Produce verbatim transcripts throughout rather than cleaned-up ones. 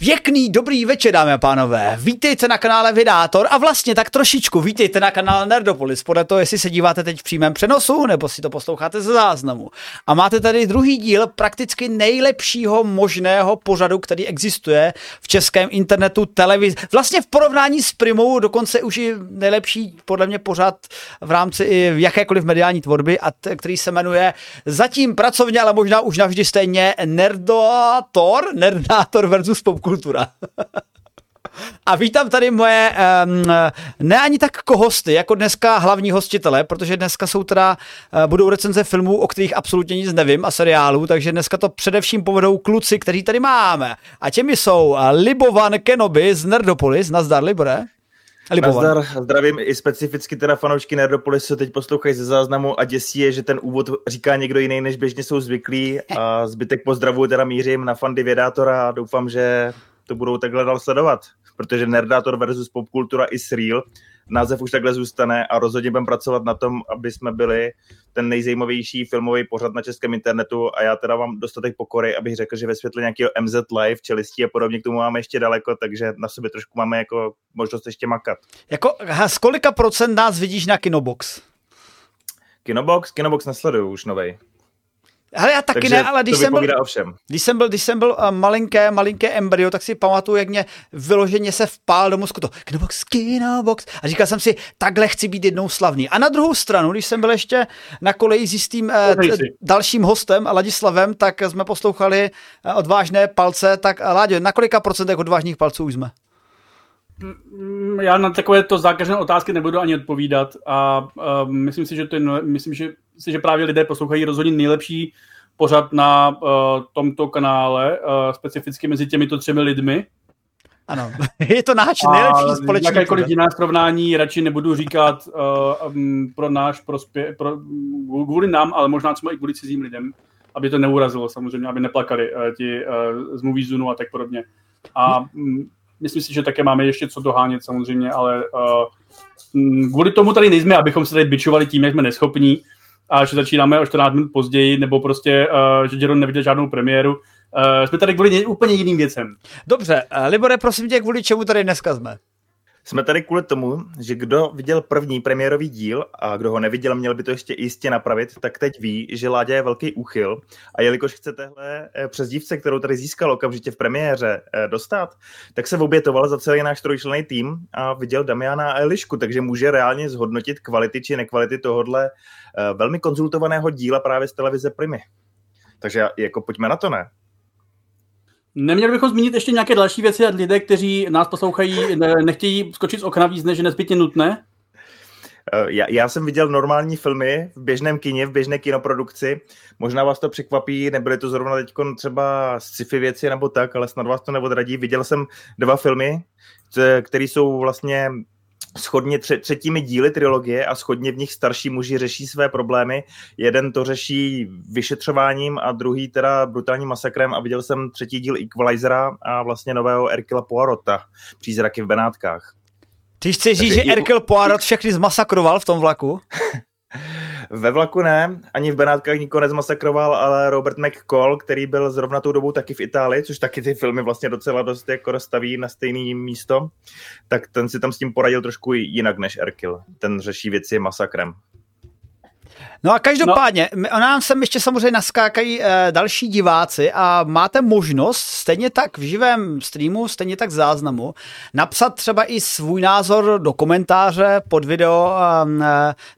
Pěkný dobrý večer, dámy a pánové. Vítejte na kanále Vědátor a vlastně tak trošičku vítejte na kanále Nerdopolis, podle toho, jestli se díváte teď v přímém přenosu, nebo si to posloucháte ze záznamu. A máte tady druhý díl prakticky nejlepšího možného pořadu, který existuje v českém internetu, televizi. Vlastně v porovnání s Primou dokonce už i nejlepší, podle mě, pořad v rámci i jakékoliv mediální tvorby, a t- který se jmenuje zatím pracovně, ale možná už navždy stejně, Nerdátor, Nerdátor versus popkultura. Kultura. A vítám tady moje um, ne ani tak kohosty, jako dneska hlavní hostitele, protože dneska jsou teda, uh, budou recenze filmů, o kterých absolutně nic nevím, a seriálů, takže dneska to především povedou kluci, kteří tady máme. A těmi jsou Libovan Kenobi z Nerdopolis. Nazdar, Libore. Libovan. Nazdar, zdravím i specificky teda fanoušky Nerdopolis, co teď poslouchají ze záznamu a děsí je, že ten úvod říká někdo jiný, než běžně jsou zvyklí, a zbytek pozdravu teda mířím na fandy Vědátora a doufám, že to budou takhle dál sledovat, protože Nerdátor versus popkultura is real, název už takhle zůstane a rozhodně budeme pracovat na tom, aby jsme byli ten nejzajímavější filmový pořad na českém internetu, a já teda mám dostatek pokory, abych řekl, že ve světle nějakého M Z Live, čelistí a podobně, k tomu máme ještě daleko, takže na sobě trošku máme jako možnost ještě makat. Jako, z kolika procent nás vidíš na Kinobox? Kinobox? Kinobox nesleduju už novej. Hele, já taky. Takže ne, ale když jsem, byl, když jsem byl, když jsem byl uh, malinké, malinké embryo, tak si pamatuju, jak mě vyloženě se vpál do mozku to Kinobox, Kinobox, a říkal jsem si, takhle chci být jednou slavný. A na druhou stranu, když jsem byl ještě na koleji s jistým uh, t- dalším hostem, Ladislavem, tak jsme poslouchali uh, odvážné palce, tak uh, Láďo, na kolika procentech odvážných palců už jsme? Já na takovéto zákažné otázky nebudu ani odpovídat a uh, myslím si, že to je, myslím, že, že právě lidé poslouchají rozhodně nejlepší pořad na uh, tomto kanále, uh, specificky mezi těmito třemi lidmi. Ano, je to náš nejlepší společný. Jakékoliv jiná srovnání radši nebudu říkat uh, um, pro náš prospěch, pro, kvůli nám, ale možná třeba i kvůli cizím lidem, aby to neurazilo samozřejmě, aby neplakali uh, ti uh, zmluví Zunu a tak podobně. A um, myslím si, že také máme ještě co dohánět samozřejmě, ale uh, kvůli tomu tady nejsme, abychom se tady bičovali tím, jak jsme neschopní a že začínáme o čtrnáct minut později, nebo prostě, uh, že Děron neviděl žádnou premiéru. Uh, jsme tady kvůli ně, úplně jiným věcem. Dobře, Libore, prosím tě, kvůli čemu tady dneska jsme? Jsme tady kvůli tomu, že kdo viděl první premiérový díl a kdo ho neviděl, měl by to ještě jistě napravit, tak teď ví, že Láďa je velký úchyl, a jelikož chce téhle přezdívce, kterou tady získal okamžitě v premiéře, dostat, tak se obětoval za celý náš trojčlenný tým a viděl Damiána a Elišku, takže může reálně zhodnotit kvality či nekvality tohodle velmi konzultovaného díla právě z televize Primy. Takže jako pojďme na to, ne? Neměli bychom zmínit ještě nějaké další věci a lidé, kteří nás poslouchají, ne, nechtějí skočit z okna víc, než je nezbytně nutné? Já, já jsem viděl normální filmy v běžném kině, v běžné kinoprodukci. Možná vás to překvapí, nebyly to zrovna teď třeba sci-fi věci nebo tak, ale snad vás to neodradí. Viděl jsem dva filmy, které jsou vlastně shodně třetími díly trilogie a shodně v nich starší muži řeší své problémy. Jeden to řeší vyšetřováním a druhý teda brutálním masakrem, a viděl jsem třetí díl Equalizera a vlastně nového Hercula Poirota, Přízraky v Benátkách. Ty chceš říct, že Hercule Poirot všechny zmasakroval v tom vlaku? Ve vlaku ne, ani v Benátkách nikoho nezmasakroval, ale Robert McCall, který byl zrovna tou dobou taky v Itálii, což taky ty filmy vlastně docela dost jako dostaví na stejné místo, tak ten si tam s tím poradil trošku jinak než Hercule. Ten řeší věci masakrem. No a každopádně, no. Nám sem ještě samozřejmě naskákají e, další diváci a máte možnost stejně tak v živém streamu, stejně tak záznamu, napsat třeba i svůj názor do komentáře pod video e,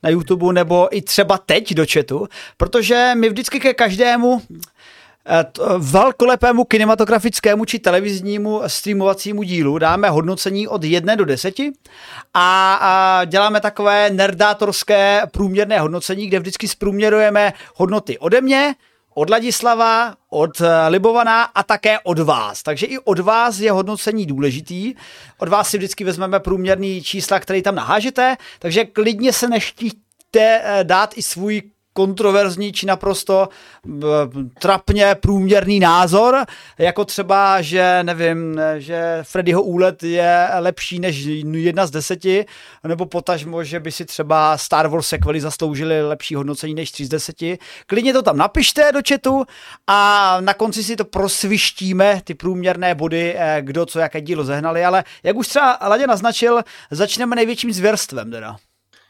na YouTube, nebo i třeba teď do chatu, protože my vždycky ke každému velkolepému kinematografickému či televiznímu streamovacímu dílu dáme hodnocení od jedné do deseti a, a děláme takové nerdátorské průměrné hodnocení, kde vždycky zprůměrujeme hodnoty ode mě, od Ladislava, od Libovana a také od vás. Takže i od vás je hodnocení důležitý. Od vás si vždycky vezmeme průměrný čísla, které tam nahážete, takže klidně se neštíte dát i svůj kontroverzní či naprosto trapně průměrný názor, jako třeba, že nevím, že Freddyho úlet je lepší než jedna z deseti, nebo potažmo, že by si třeba Star Wars sequely zasloužili lepší hodnocení než tři z deseti. Klidně to tam napište do chatu a na konci si to prosvištíme, ty průměrné body, kdo co jaké dílo zehnali, ale jak už třeba Ladě naznačil, začneme největším zvěrstvem teda.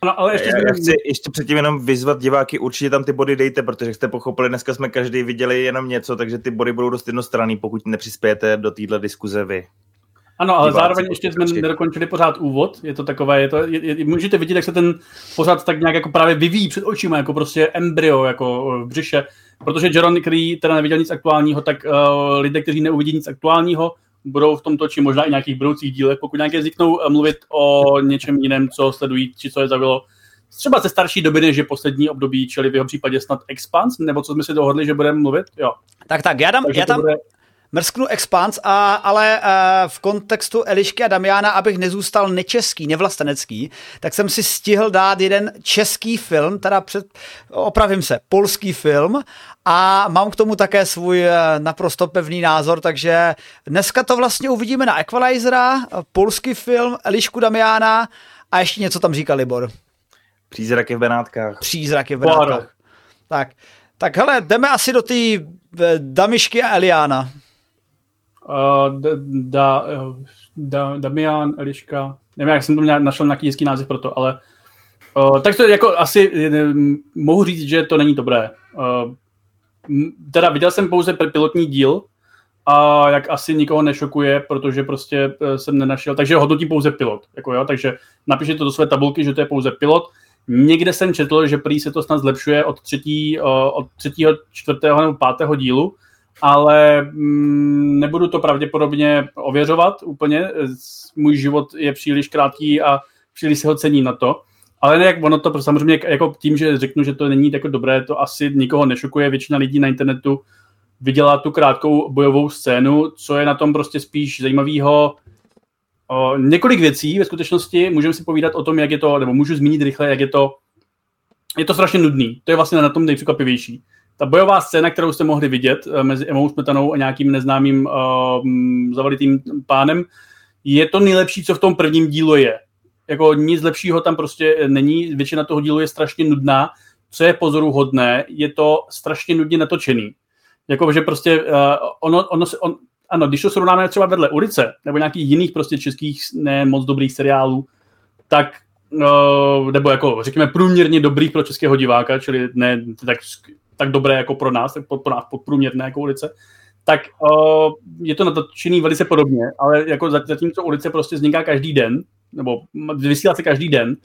No, ale ještě, já chci ještě předtím jenom vyzvat diváky, určitě tam ty body dejte, protože jste pochopili, dneska jsme každý viděli jenom něco, takže ty body budou dost jednostranný, pokud nepřispějete do téhle diskuze vy. Ano, ale diváci, zároveň ještě jsme nedokončili pořád úvod, je to takové, je to, je, je, můžete vidět, jak se ten pořád tak nějak jako právě vyvíjí před očima, jako prostě embryo, jako v břiše, protože Jaron, který teda neviděl nic aktuálního, tak uh, lidé, kteří neuvidí nic aktuálního, budou v tomto či možná i nějakých budoucích dílech, pokud nějaké vzniknou, mluvit o něčem jiném, co sledují, či co je zaujalo třeba ze starší doby, než je poslední období, čili v jeho případě snad Expanse, nebo co jsme si dohodli, že budeme mluvit, jo. Tak, tak, já dám, já tam bude... mrsknu Expanse, a, ale a v kontextu Elišky a Damiána, abych nezůstal nečeský, nevlastenecký, tak jsem si stihl dát jeden český film, teda před, opravím se, polský film, a mám k tomu také svůj naprosto pevný názor, takže dneska to vlastně uvidíme na Equalizera, polský film, Elišku, Damiána a ještě něco tam říká Libor. Přízraky v Benátkách. Přízraky v Benátkách. Tak, tak hele, jdeme asi do té Damišky a Eliána. Uh, da, da, da, Damián, Eliška, nevím, jak jsem to našel nějaký hezký název pro to, ale uh, tak to jako asi ne, mohu říct, že to není dobré. Uh, teda viděl jsem pouze pilotní díl a jak asi nikoho nešokuje, protože prostě jsem nenašel, takže hodnotí pouze pilot, jako jo, takže napište to do své tabulky, že to je pouze pilot. Někde jsem četl, že prý se to snad zlepšuje od, třetí, uh, od třetího, čtvrtého nebo pátého dílu, ale nebudu to pravděpodobně ověřovat úplně, můj život je příliš krátký a příliš si ho cením na to, ale jak ono to samozřejmě jako tím, že řeknu, že to není tak dobré, to asi nikoho nešokuje, většina lidí na internetu viděla tu krátkou bojovou scénu, co je na tom prostě spíš zajímavého. Několik věcí ve skutečnosti, můžeme si povídat o tom, jak je to, nebo můžu zmínit rychle, jak je to, je to strašně nudný, to je vlastně na tom nejpřekvapivější. Ta bojová scéna, kterou jste mohli vidět mezi Emou Smetanou a nějakým neznámým um, zavalitým pánem, je to nejlepší, co v tom prvním dílu je. Jako nic lepšího tam prostě není, většina toho dílu je strašně nudná, co je pozoruhodné, je to strašně nudně natočený. Jakože prostě uh, ono, ono se, on, ano, když to srovnáme třeba vedle Ulice, nebo nějakých jiných prostě českých ne moc dobrých seriálů, tak uh, nebo jako řekněme průměrně dobrých pro českého diváka, čili ne tak tak dobré jako pro nás, tak pro nás podprůměrné jako Ulice, tak uh, je to natočený velice podobně, ale jako zatímco Ulice prostě vzniká každý den, nebo vysílá se každý den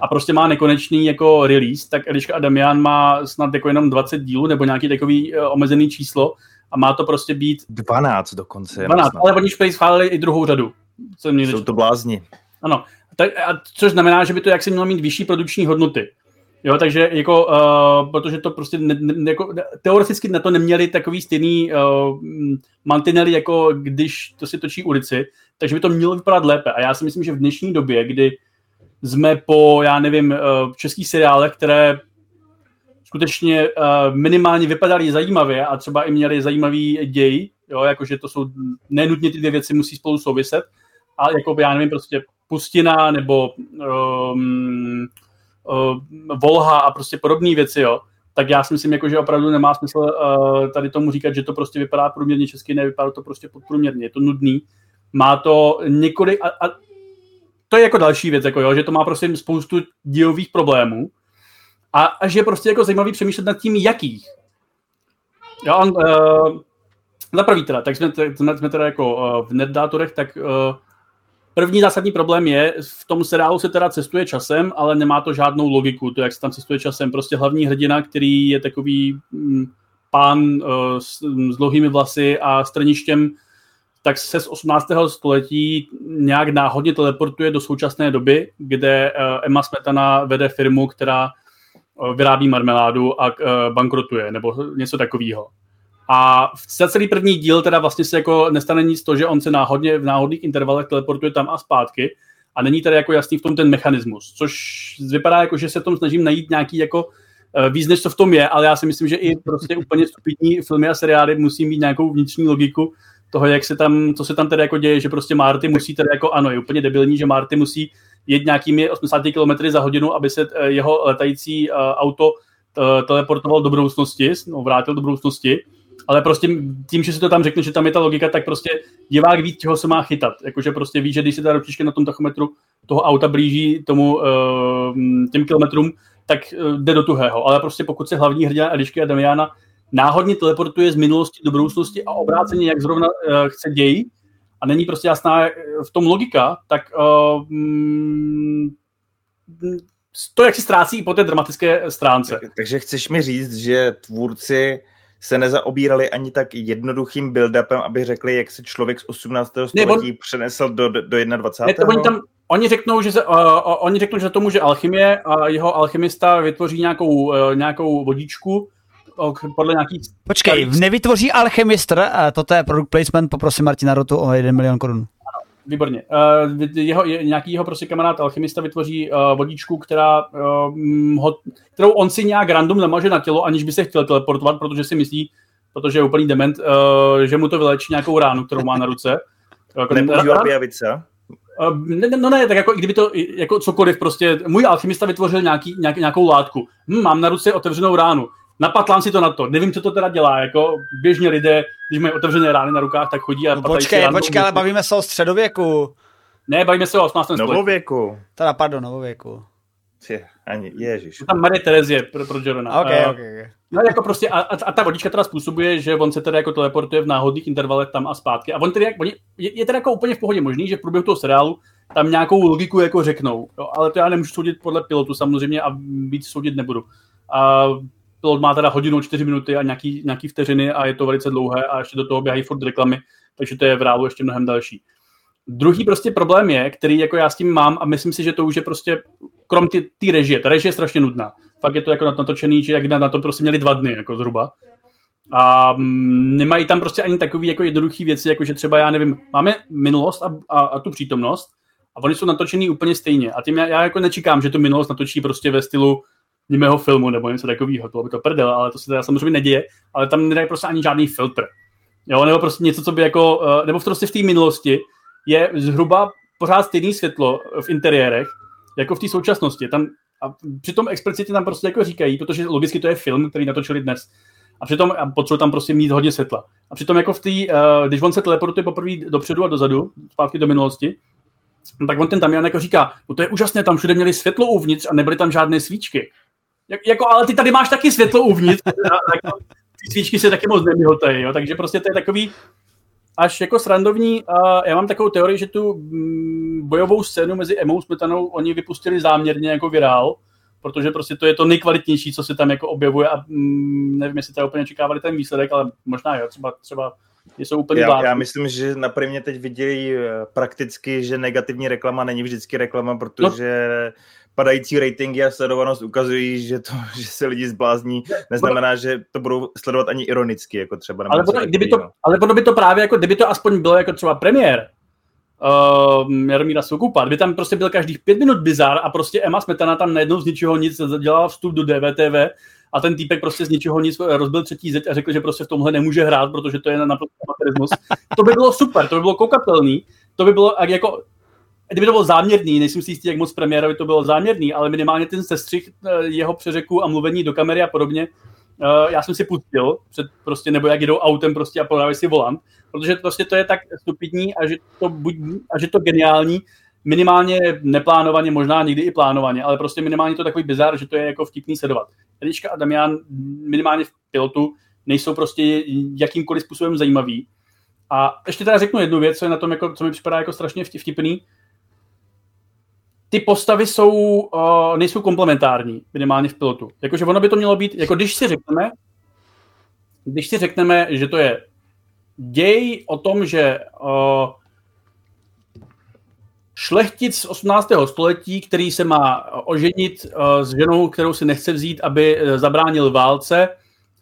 a prostě má nekonečný jako release, tak Eliška a Damián má snad jako jenom dvacet dílů, nebo nějaký takový uh, omezený číslo a má to prostě být... dvanáct dokonce. dvanáct, ale oni špej schválili i druhou řadu. Co mě Jsou řadu. To blázni. Ano, tak, a což znamená, že by to jaksi mělo mít vyšší produkční hodnoty. Jo, takže jako, uh, protože to prostě ne, ne, jako, teoreticky na to neměli takový stejný uh, mantinely, jako když to si točí Ulici, takže by to mělo vypadat lépe. A já si myslím, že v dnešní době, kdy jsme po, já nevím, uh, českých seriálech, které skutečně uh, minimálně vypadaly zajímavě a třeba i měly zajímavý děj, jo, jakože to jsou, nenutně ty dvě věci musí spolu souviset, ale jako, já nevím, prostě Pustina nebo... Um, Volha a prostě podobné věci, jo, tak já si myslím, jako, že opravdu nemá smysl uh, tady tomu říkat, že to prostě vypadá průměrně česky, nevypadá to prostě podprůměrně, je to nudný, má to několik, a, a to je jako další věc, jako, jo, že to má prostě spoustu dílových problémů a, a že je prostě jako zajímavý přemýšlet nad tím, jakých. Jo, on, uh, za prvý teda, tak jsme, jsme teda jako uh, v Nerdátorech, tak uh, první zásadní problém je, v tom seriálu se teda cestuje časem, ale nemá to žádnou logiku, to jak se tam cestuje časem. Prostě hlavní hrdina, který je takový pán s, s dlouhými vlasy a strništěm, tak se z osmnáctého století nějak náhodně teleportuje do současné doby, kde Emma Smetana vede firmu, která vyrábí marmeládu a bankrotuje, nebo něco takového. A za celý první díl teda vlastně se jako nestane nic to, že on se náhodně v náhodných intervalech teleportuje tam a zpátky a není tady jako jasný v tom ten mechanismus, což vypadá jako, že se v tom snažím najít nějaký jako víc, než to v tom je, ale já si myslím, že i prostě úplně stupidní filmy a seriály musí mít nějakou vnitřní logiku toho, jak se tam, co se tam teda jako děje, že prostě Marty musí teda jako, ano, je úplně debilní, že Marty musí jet nějakými osmdesáti kilometry za hodinu, aby se jeho letající auto teleportoval do budoucnosti, no, vrátil do budoucnosti, ale prostě tím, že se to tam řekne, že tam je ta logika, tak prostě divák ví, čeho se má chytat. Jakože prostě ví, že když se ta ručička na tom tachometru toho auta blíží tomu těm kilometrům, tak jde do tuhého. Ale prostě pokud se hlavní hrdina Elišky a Damiána náhodně teleportuje z minulosti do budoucnosti a obráceně, jak zrovna chce dějí, a není prostě jasná v tom logika, tak uh, to, jak si ztrácí po té dramatické stránce. Tak, takže chceš mi říct, že tvůrci se nezaobírali ani tak jednoduchým build-upem, aby řekli, jak se člověk z osmnáctého století ne, on, přenesl do, do, do dvacátého prvního Ne, to oni, tam, oni, řeknou, že se, uh, oni řeknou, že to může alchymie a jeho alchymista vytvoří nějakou, uh, nějakou vodičku, podle nějakých... Počkej, nevytvoří alchemistr, toto je product placement, poprosím Martina Rotu o jeden milion korun. Výborně. Jeho, nějaký jeho prostě kamarád alchemista vytvoří vodičku, která, ho, kterou on si nějak random namaže na tělo, aniž by se chtěl teleportovat, protože si myslí, protože je úplný dement, že mu to vylečí nějakou ránu, kterou má na ruce. Nepoužívá pijavice? No ne, tak jako i kdyby to, jako cokoliv prostě, můj alchemista vytvořil nějaký, nějak, nějakou látku. Hm, mám na ruce otevřenou ránu. Napatlám si to na to. Nevím, co to teda dělá. Jako běžně lidé, když mají otevřené rány na rukách, tak chodí a patají. Počkej, počkej, ale bavíme se o středověku. Ne, bavíme se o osmnáctém století. Novověku. Teda, pardon, novověku. Je, ani, ježiš. To tam Marie Terezie pro, pro Jorona. Okay, uh, okay. No, jako prostě, a, a ta vodička teda způsobuje, že on se teda jako teleportuje v náhodných intervalech tam a zpátky. A on tedy, on je, je teda jako úplně v pohodě možný, že v průběhu toho seriálu tam nějakou logiku jako řeknou. Jo, ale to já nemůžu soudit podle pilotu samozřejmě a víc soudit nebudu. A pilot má teda hodinu, čtyři minuty a nějaký, nějaký vteřiny a je to velice dlouhé a ještě do toho běhají furt reklamy, takže to je v reálu ještě mnohem další. Druhý prostě problém je, který jako já s tím mám a myslím si, že to už je prostě, krom ty režie, ta režie je strašně nudná. Fakt je to jako natočený, že jak na to prostě měli dva dny, jako zhruba. A nemají tam prostě ani takový jako jednoduchý věci, jako že třeba já nevím, máme minulost a, a, a tu přítomnost a oni jsou natočený úplně stejně. A tím já, já jako nečekám, že tu minulost natočí prostě ve stylu mého filmu, nebo něco takového, to by to prdel, ale to se teda samozřejmě neděje, ale tam nedají prostě ani žádný filtr. Jo, nebo prostě něco, co by jako, nebo prostě v té minulosti je zhruba pořád stejný světlo v interiérech, jako v té současnosti. Tam, a přitom explicitně tam prostě jako říkají, protože logicky to je film, který natočili dnes. A přitom potřebují tam prostě mít hodně světla. A přitom jako v té, když on se teleportuje poprvé dopředu a dozadu, zpátky do minulosti, tak on ten Damián jako říká, no to je úžasné, tam všude měli světlo uvnitř a nebyly tam žádné svíčky. Jako, ale ty tady máš taky světlo uvnitř, jako, ty svíčky se taky moc nevyhotají, jo? Takže prostě to je takový až jako srandovní. A já mám takovou teorii, že tu bojovou scénu mezi Emmou Smetanou oni vypustili záměrně jako virál, protože prostě to je to nejkvalitnější, co se tam jako objevuje a mm, nevím, jestli to úplně očekávali ten výsledek, ale možná jo, třeba, třeba jsou úplně já, já myslím, že na Primě teď vidějí prakticky, že negativní reklama není vždycky reklama, protože... No. Padající ratingy a sledovanost ukazují, že to, že se lidi zblázní, neznamená, že to budou sledovat ani ironicky, jako třeba. Ale ono, kdyby to, ale ono by to právě, jako kdyby to aspoň bylo jako třeba premiér uh, Jaromíra Soukupa, kdyby tam prostě byl každých pět minut bizar a prostě Emma Smetana tam najednou z ničeho nic dělala vstup do D V T V a ten týpek prostě z ničeho nic rozbil třetí zeď a řekl, že prostě v tomhle nemůže hrát, protože to je naprosto amatérismus. To by bylo super, to by bylo koukatelný, to by bylo jako... Kdyby to bylo záměrný, nejsem si jistý, jak moc premiérovi to bylo záměrný, ale minimálně ten sestřih jeho přeřeků a mluvení do kamery a podobně, já jsem si pustil, před prostě, nebo jak jedou autem prostě a podávají si volant, protože prostě to je tak stupidní a že to, buď, a že to geniální, minimálně neplánovaně, možná někdy i plánovaně, ale prostě minimálně to takový bizár, že to je jako vtipný sledovat. Eliška a Damián minimálně v pilotu nejsou prostě jakýmkoliv způsobem zajímavý. A ještě teda řeknu jednu věc, co je na tom, jako, co mi připadá jako strašně vtipný. Ty postavy jsou, uh, nejsou komplementární, minimálně v pilotu. Jakože ono by to mělo být, jako když si řekneme, když si řekneme, že to je děj o tom, že uh, šlechtic z osmnáctého století, který se má oženit uh, s ženou, kterou si nechce vzít, aby zabránil válce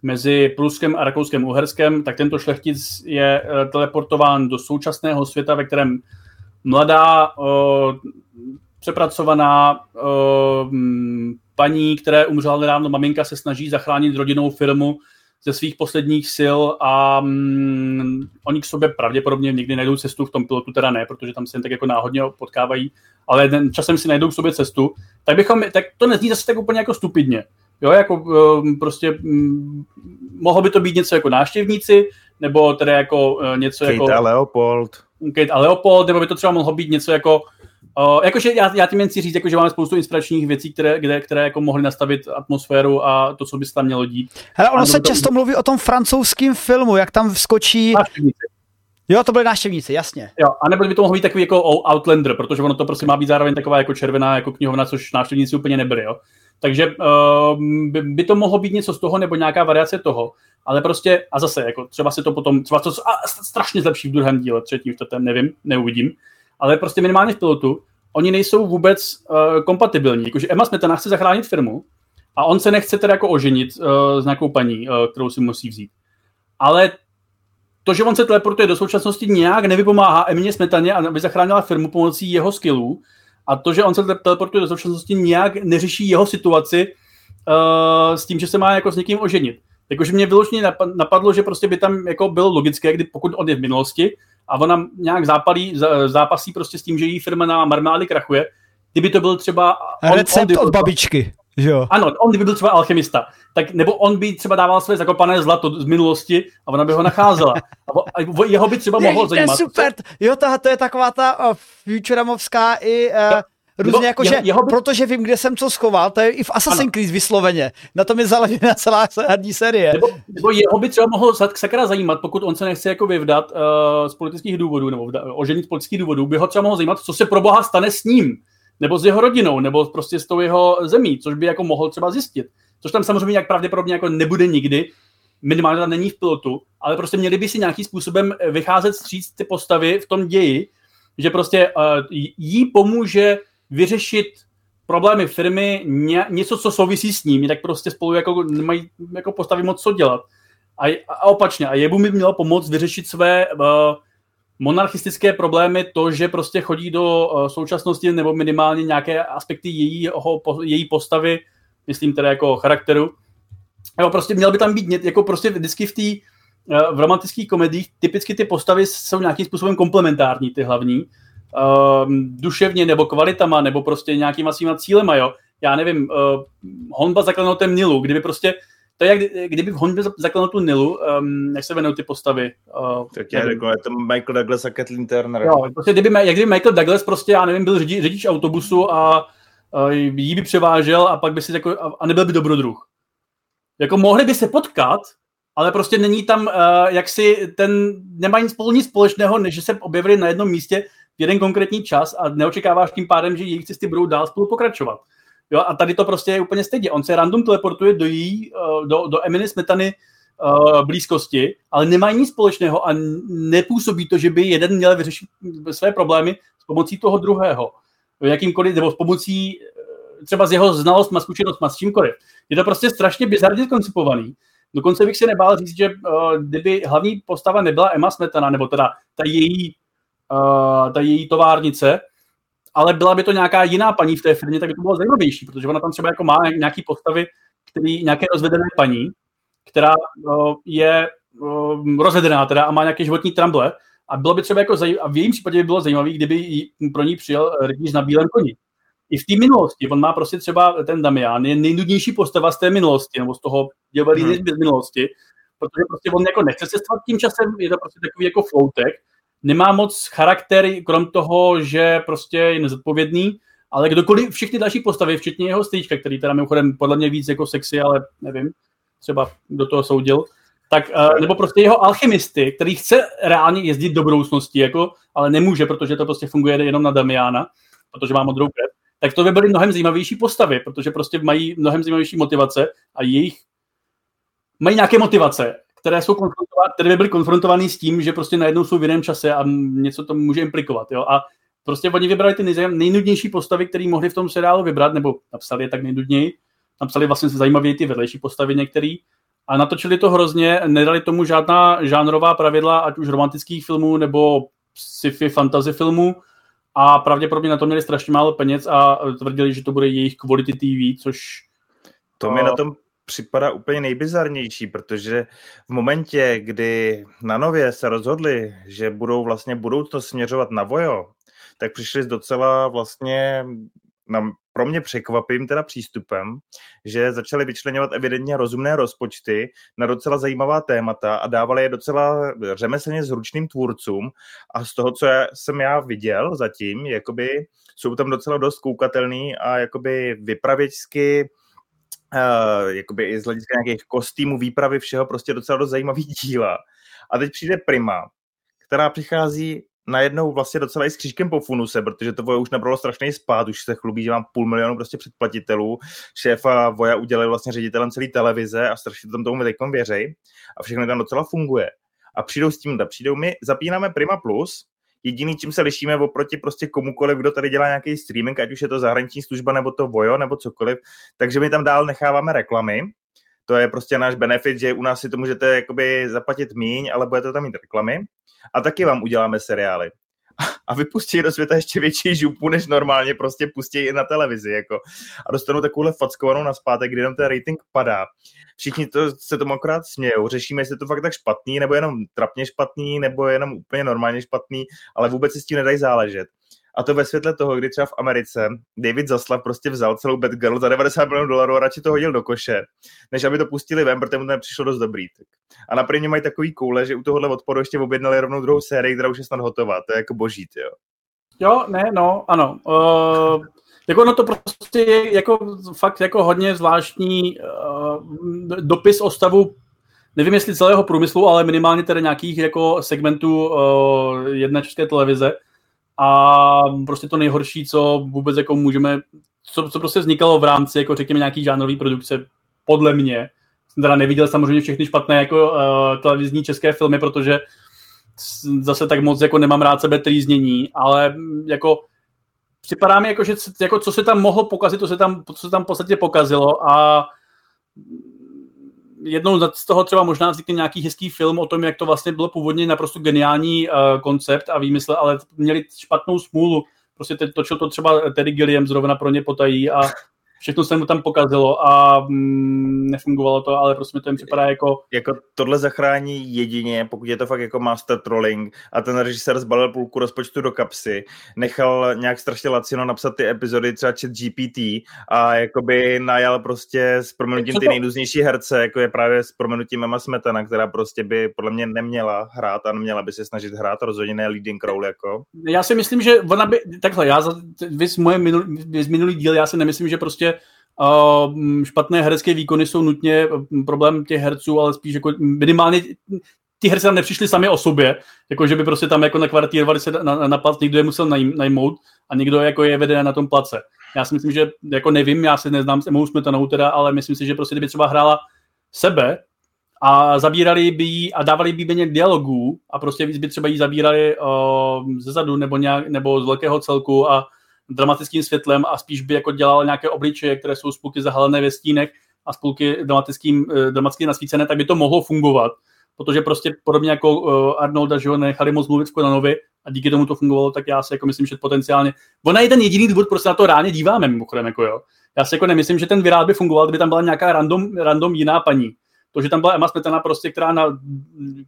mezi Pruskem a Rakouskem-Uherskem, tak tento šlechtic je uh, teleportován do současného světa, ve kterém mladá... Uh, přepracovaná uh, paní, které umřela nedávno maminka, se snaží zachránit rodinnou firmu ze svých posledních sil a mm, oni k sobě pravděpodobně nikdy najdou cestu, v tom pilotu teda ne, protože tam se jen tak jako náhodně potkávají, ale ten, časem si najdou k sobě cestu, tak bychom, tak to nezní zase tak úplně jako stupidně. Jo, jako prostě mm, mohlo by to být něco jako Návštěvníci, nebo teda jako něco Kate jako... Kate a Leopold. Kate a Leopold, nebo by to třeba mohlo být něco jako... Uh, jakože já, já tím jen chci říct, jako, že máme spoustu inspiračních věcí, které, kde, které jako mohly nastavit atmosféru a to, co by se tam mělo dít. Hele, ono se to... často mluví o tom francouzském filmu, jak tam vskočí... Návštěvníci. Jo, to byly Návštěvníci, jasně. Jo, a nebo by to mohlo být takový jako Outlander, protože ono to prostě má být zároveň taková jako červená jako knihovna, což Návštěvníci úplně nebyli, jo. Takže uh, by, by to mohlo být něco z toho, nebo nějaká variace toho, ale prostě, a zase, jako třeba se to potom, třeba to a strašně zlepší v druhém díle, třetím, čtvrtém, nevím, neuvidím, ale prostě minimálně v pilotu, oni nejsou vůbec uh, kompatibilní, jakože Emma Smetana chce zachránit firmu a on se nechce teda jako oženit uh, s nějakou paní, uh, kterou si musí vzít, ale to, že on se teleportuje do současnosti, nějak nevypomáhá Emě Smetaně, aby zachránila firmu pomocí jeho skillů. A to, že on se teleportuje do současnosti, nějak neřeší jeho situaci uh, s tím, že se má jako s někým oženit. Jakože mě vyloženě napadlo, že prostě by tam jako bylo logické, kdy pokud on je v minulosti a ona nějak zápalí, zápasí prostě s tím, že její firma na marmády krachuje, kdyby to byl třeba... On, recept on, od babičky, že jo? Ano, on kdyby byl třeba alchemista, tak, nebo on by třeba dával své zakopané zlato z minulosti a ona by ho nacházela. A jeho by třeba mohlo zajímat. To je super, jo, ta, to je taková ta uh, futuremovská i... Uh... Různě jako, že, by... protože vím, kde jsem co schoval, to je i v Assassin's Creed vysloveně. Na tom je založená celá herní série. Nebo, nebo jeho by třeba mohlo sakra zajímat, pokud on se nechce jako vyvdat uh, z politických důvodů, nebo vda, oženit z politických důvodů, by ho třeba mohlo zajímat, co se pro boha stane s ním, nebo s jeho rodinou, nebo prostě s tou jeho zemí, což by jako mohl třeba zjistit. Což tam samozřejmě nějak pravděpodobně jako nebude nikdy, minimálně tam není v pilotu, ale prostě měli by si nějakým způsobem vycházet stříc ty postavy v tom ději, že prostě uh, jí pomůže vyřešit problémy firmy, ně, něco, co souvisí s ním, tak prostě spolu jako nemají jako postavy moc co dělat. A, a opačně, a jebu mi mělo pomoct vyřešit své uh, monarchistické problémy, to, že prostě chodí do uh, současnosti nebo minimálně nějaké aspekty jejího, její postavy, myslím teda jako charakteru. Nebo prostě měl by tam být jako prostě vždycky v té uh, v romantických komediích typicky ty postavy jsou nějakým způsobem komplementární, ty hlavní. Um, duševně, nebo kvalitama, nebo prostě nějakýma svýma cílema, jo. Já nevím, uh, honba za klenotem Nilu, kdyby prostě, to je jak kdyby v honbě za klenotu Nilu, um, jak se jmenují ty postavy? Uh, to je jako, je to Michael Douglas a Kathleen Turner. Jo, prostě kdyby, jak kdyby Michael Douglas prostě, já nevím, byl řidič, řidič autobusu a uh, jí by převážel a pak by si jako, a, a nebyl by dobrodruh. Jako mohli by se potkat, ale prostě není tam, uh, jak si ten, nemají spolu nic společného, než že se objevili na jednom místě jeden konkrétní čas a neočekáváš tím pádem, že jejich cesty budou dál spolu pokračovat. Jo, a tady to prostě je úplně stejně. On se random teleportuje do její, do, do Emmy Smetany uh, blízkosti, ale nemá nic společného a nepůsobí to, že by jeden měl vyřešit své problémy s pomocí toho druhého. Jakýmkoliv, nebo s pomocí třeba z jeho znalost, zkušenost, s čímkoliv. Je to prostě strašně bizarně koncipovaný. Dokonce bych se nebál říct, že uh, kdyby hlavní postava nebyla Emma Smetana, nebo teda ta její Uh, ta její továrnice, ale byla by to nějaká jiná paní v té firmě, tak by to bylo zajímavější, protože ona tam třeba jako má nějaký postavy, který, nějaké rozvedené paní, která uh, je uh, rozvedená teda a má nějaké životní tramble a bylo by třeba jako zajímavé, a v jejím případě by bylo zajímavé, kdyby pro ní přijel rytíř na bílém koni. I v té minulosti, on má prostě třeba ten Damián, je nejnudnější postava z té minulosti, nebo z toho dělali hmm. z minulosti, protože prostě on jako nechce se stát tím časem, je to prostě takový jako floutek, nemá moc charakter, krom toho, že prostě je nezodpovědný, ale kdokoliv, všechny další postavy, včetně jeho strýčka, který teda mimochodem podle mě víc jako sexy, ale nevím, třeba do toho soudil, tak, nebo prostě jeho alchymisty, který chce reálně jezdit do budoucnosti, jako, ale nemůže, protože to prostě funguje jenom na Damiana, protože má modrou krev, tak to by byly mnohem zajímavější postavy, protože prostě mají mnohem zajímavější motivace a jejich mají nějaké motivace, které jsou konfrontované, které by byly konfrontované s tím, že prostě najednou jsou v jiném čase a něco to může implikovat, jo. A prostě oni vybrali ty nejnudnější postavy, které mohli v tom seriálu vybrat, nebo napsali je tak nejnudněji, napsali vlastně zajímavěji ty vedlejší postavy některý a natočili to hrozně, nedali tomu žádná žánrová pravidla, ať už romantických filmů nebo sci-fi fantasy filmů a pravděpodobně na to měli strašně málo peněz a tvrdili, že to bude jejich quality T V, což to mi na tom připadá úplně nejbizarnější, protože v momentě, kdy na nově se rozhodli, že budou vlastně budoucnost směřovat na vojo, tak přišli s docela vlastně na, pro mě překvapivým teda přístupem, že začali vyčleňovat evidentně rozumné rozpočty na docela zajímavá témata a dávali je docela řemeslně zručným tvůrcům a z toho, co já, jsem já viděl zatím, jakoby jsou tam docela dost koukatelný a jakoby vypravěčsky Uh, jakoby i z hlediska nějakých kostýmů, výpravy, všeho, prostě docela dost zajímavý díla. A teď přijde Prima, která přichází najednou vlastně docela i s křížkem po funuse, protože to voje už nabralo strašný spád, už se chlubí, že mám půl milionu prostě předplatitelů, šéfa voja udělali vlastně ředitelem celý televize a strašně tam tomu teďkom věřej a všechno tam docela funguje. A přijdou s tím, da přijdou my, zapínáme Prima Plus, jediný, čím se lišíme oproti prostě komukoliv, kdo tady dělá nějaký streaming, ať už je to zahraniční služba, nebo to vojo, nebo cokoliv, takže my tam dál necháváme reklamy. To je prostě náš benefit, že u nás si to můžete jakoby zaplatit míň, ale budete tam mít reklamy. A taky vám uděláme seriály. A vypustí do světa ještě větší župu, než normálně prostě pustí i na televizi. Jako. A dostanou takovouhle fackovanou nazpátek, kdy nám ten rating padá. Všichni to, se tomu akorát smějou. Řešíme, jestli je to fakt tak špatný, nebo jenom trapně špatný, nebo jenom úplně normálně špatný, ale vůbec si s tím nedají záležet. A to ve světle toho, kdy třeba v Americe David Zaslav prostě vzal celou Bad Girl za devadesát milionů dolarů a radši to hodil do koše, než aby to pustili ven, protože mu to nepřišlo dost dobrý. A na Primě mají takový koule, že u tohohle odporu ještě objednali rovnou druhou sérii, která už je snad hotová. To je jako boží, jo. Jo, ne, no, ano. Uh, jako no to prostě je jako fakt jako hodně zvláštní uh, dopis o stavu, nevím jestli celého průmyslu, ale minimálně tedy nějakých jako segmentů uh, jedné české televize. A prostě to nejhorší, co vůbec jako můžeme, co, co prostě vznikalo v rámci, jako řekněme, nějaký žánrový produkce, podle mě. Jsem teda neviděl samozřejmě všechny špatné jako uh, televizní české filmy, protože zase tak moc jako nemám rád sebe trýznění, ale jako připadá mi, jako, že jako, co se tam mohlo pokazit, to se tam, co se tam v podstatě pokazilo a jednou z toho třeba možná vznikne nějaký hezký film o tom, jak to vlastně bylo původně naprosto geniální uh, koncept a výmysl, ale měli špatnou smůlu. Prostě te- točil to třeba Terry Gilliam, zrovna pro ně potají a všechno se mu tam pokazilo a mm, nefungovalo to, ale prostě mi to jim připadá jako... Jako tohle zachrání jedině, pokud je to fakt jako master trolling a ten režisér zbalil půlku rozpočtu do kapsy, nechal nějak strašně lacino napsat ty epizody třeba chat G P T a jakoby najal prostě s prominutím ty nejrůznější herce, jako je právě s prominutím Emma Smetana, která prostě by podle mě neměla hrát a neměla by se snažit hrát, rozhodně ne leading role jako. Já si myslím, že ona by... Takhle, já za... Vy z moje minulý, vy z minulý díl, já si nemyslím, že prostě Uh, špatné herecké výkony jsou nutně problém těch herců, ale spíš jako minimálně ty herci tam nepřišli sami o sobě, jako že by prostě tam jako nakvartírovali se na, na plac, někdo je musel najm, najmout a někdo jako je vede na tom place. Já si myslím, že jako nevím, já se neznám s Emmou Smetanou teda, ale myslím si, že prostě kdyby třeba hrála sebe a zabírali by jí a dávali by něk dialogů a prostě by třeba jí zabírali uh, ze zadu nebo, nějak, nebo z velkého celku a dramatickým světlem a spíš by jako dělala nějaké obličeje, které jsou spolky zahalené ve stínech a spolky dramatickým, dramaticky nasvícené, tak by to mohlo fungovat, protože prostě podobně jako Arnolda, že ho nechali moc mluvit v Konanovi a díky tomu to fungovalo, tak já si jako myslím, že potenciálně... Ona je ten jediný důvod, proč se na to reálně díváme, mimochodem, jako jo. Já si jako nemyslím, že ten virál by fungoval, kdyby tam byla nějaká random, random jiná paní. To, že tam byla Emma Smetana prostě, která na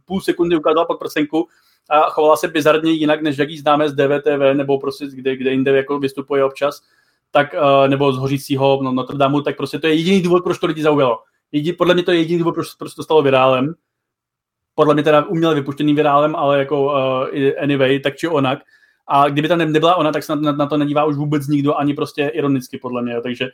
půl sekundy ukázala pod prsenku a chovala se bizarně jinak, než jak ji známe z D V T V, nebo prostě kde, kde jinde jako vystupuje občas, tak, nebo z Hořícího no, Notre Damu, tak prostě to je jediný důvod, proč to lidi zaujalo. Jediný, podle mě to je jediný důvod, proč, proč to stalo virálem. Podle mě teda uměle vypuštěným virálem, ale jako uh, anyway, tak či onak. A kdyby tam nebyla ona, tak se na, na to nedívá už vůbec nikdo, ani prostě ironicky podle mě, takže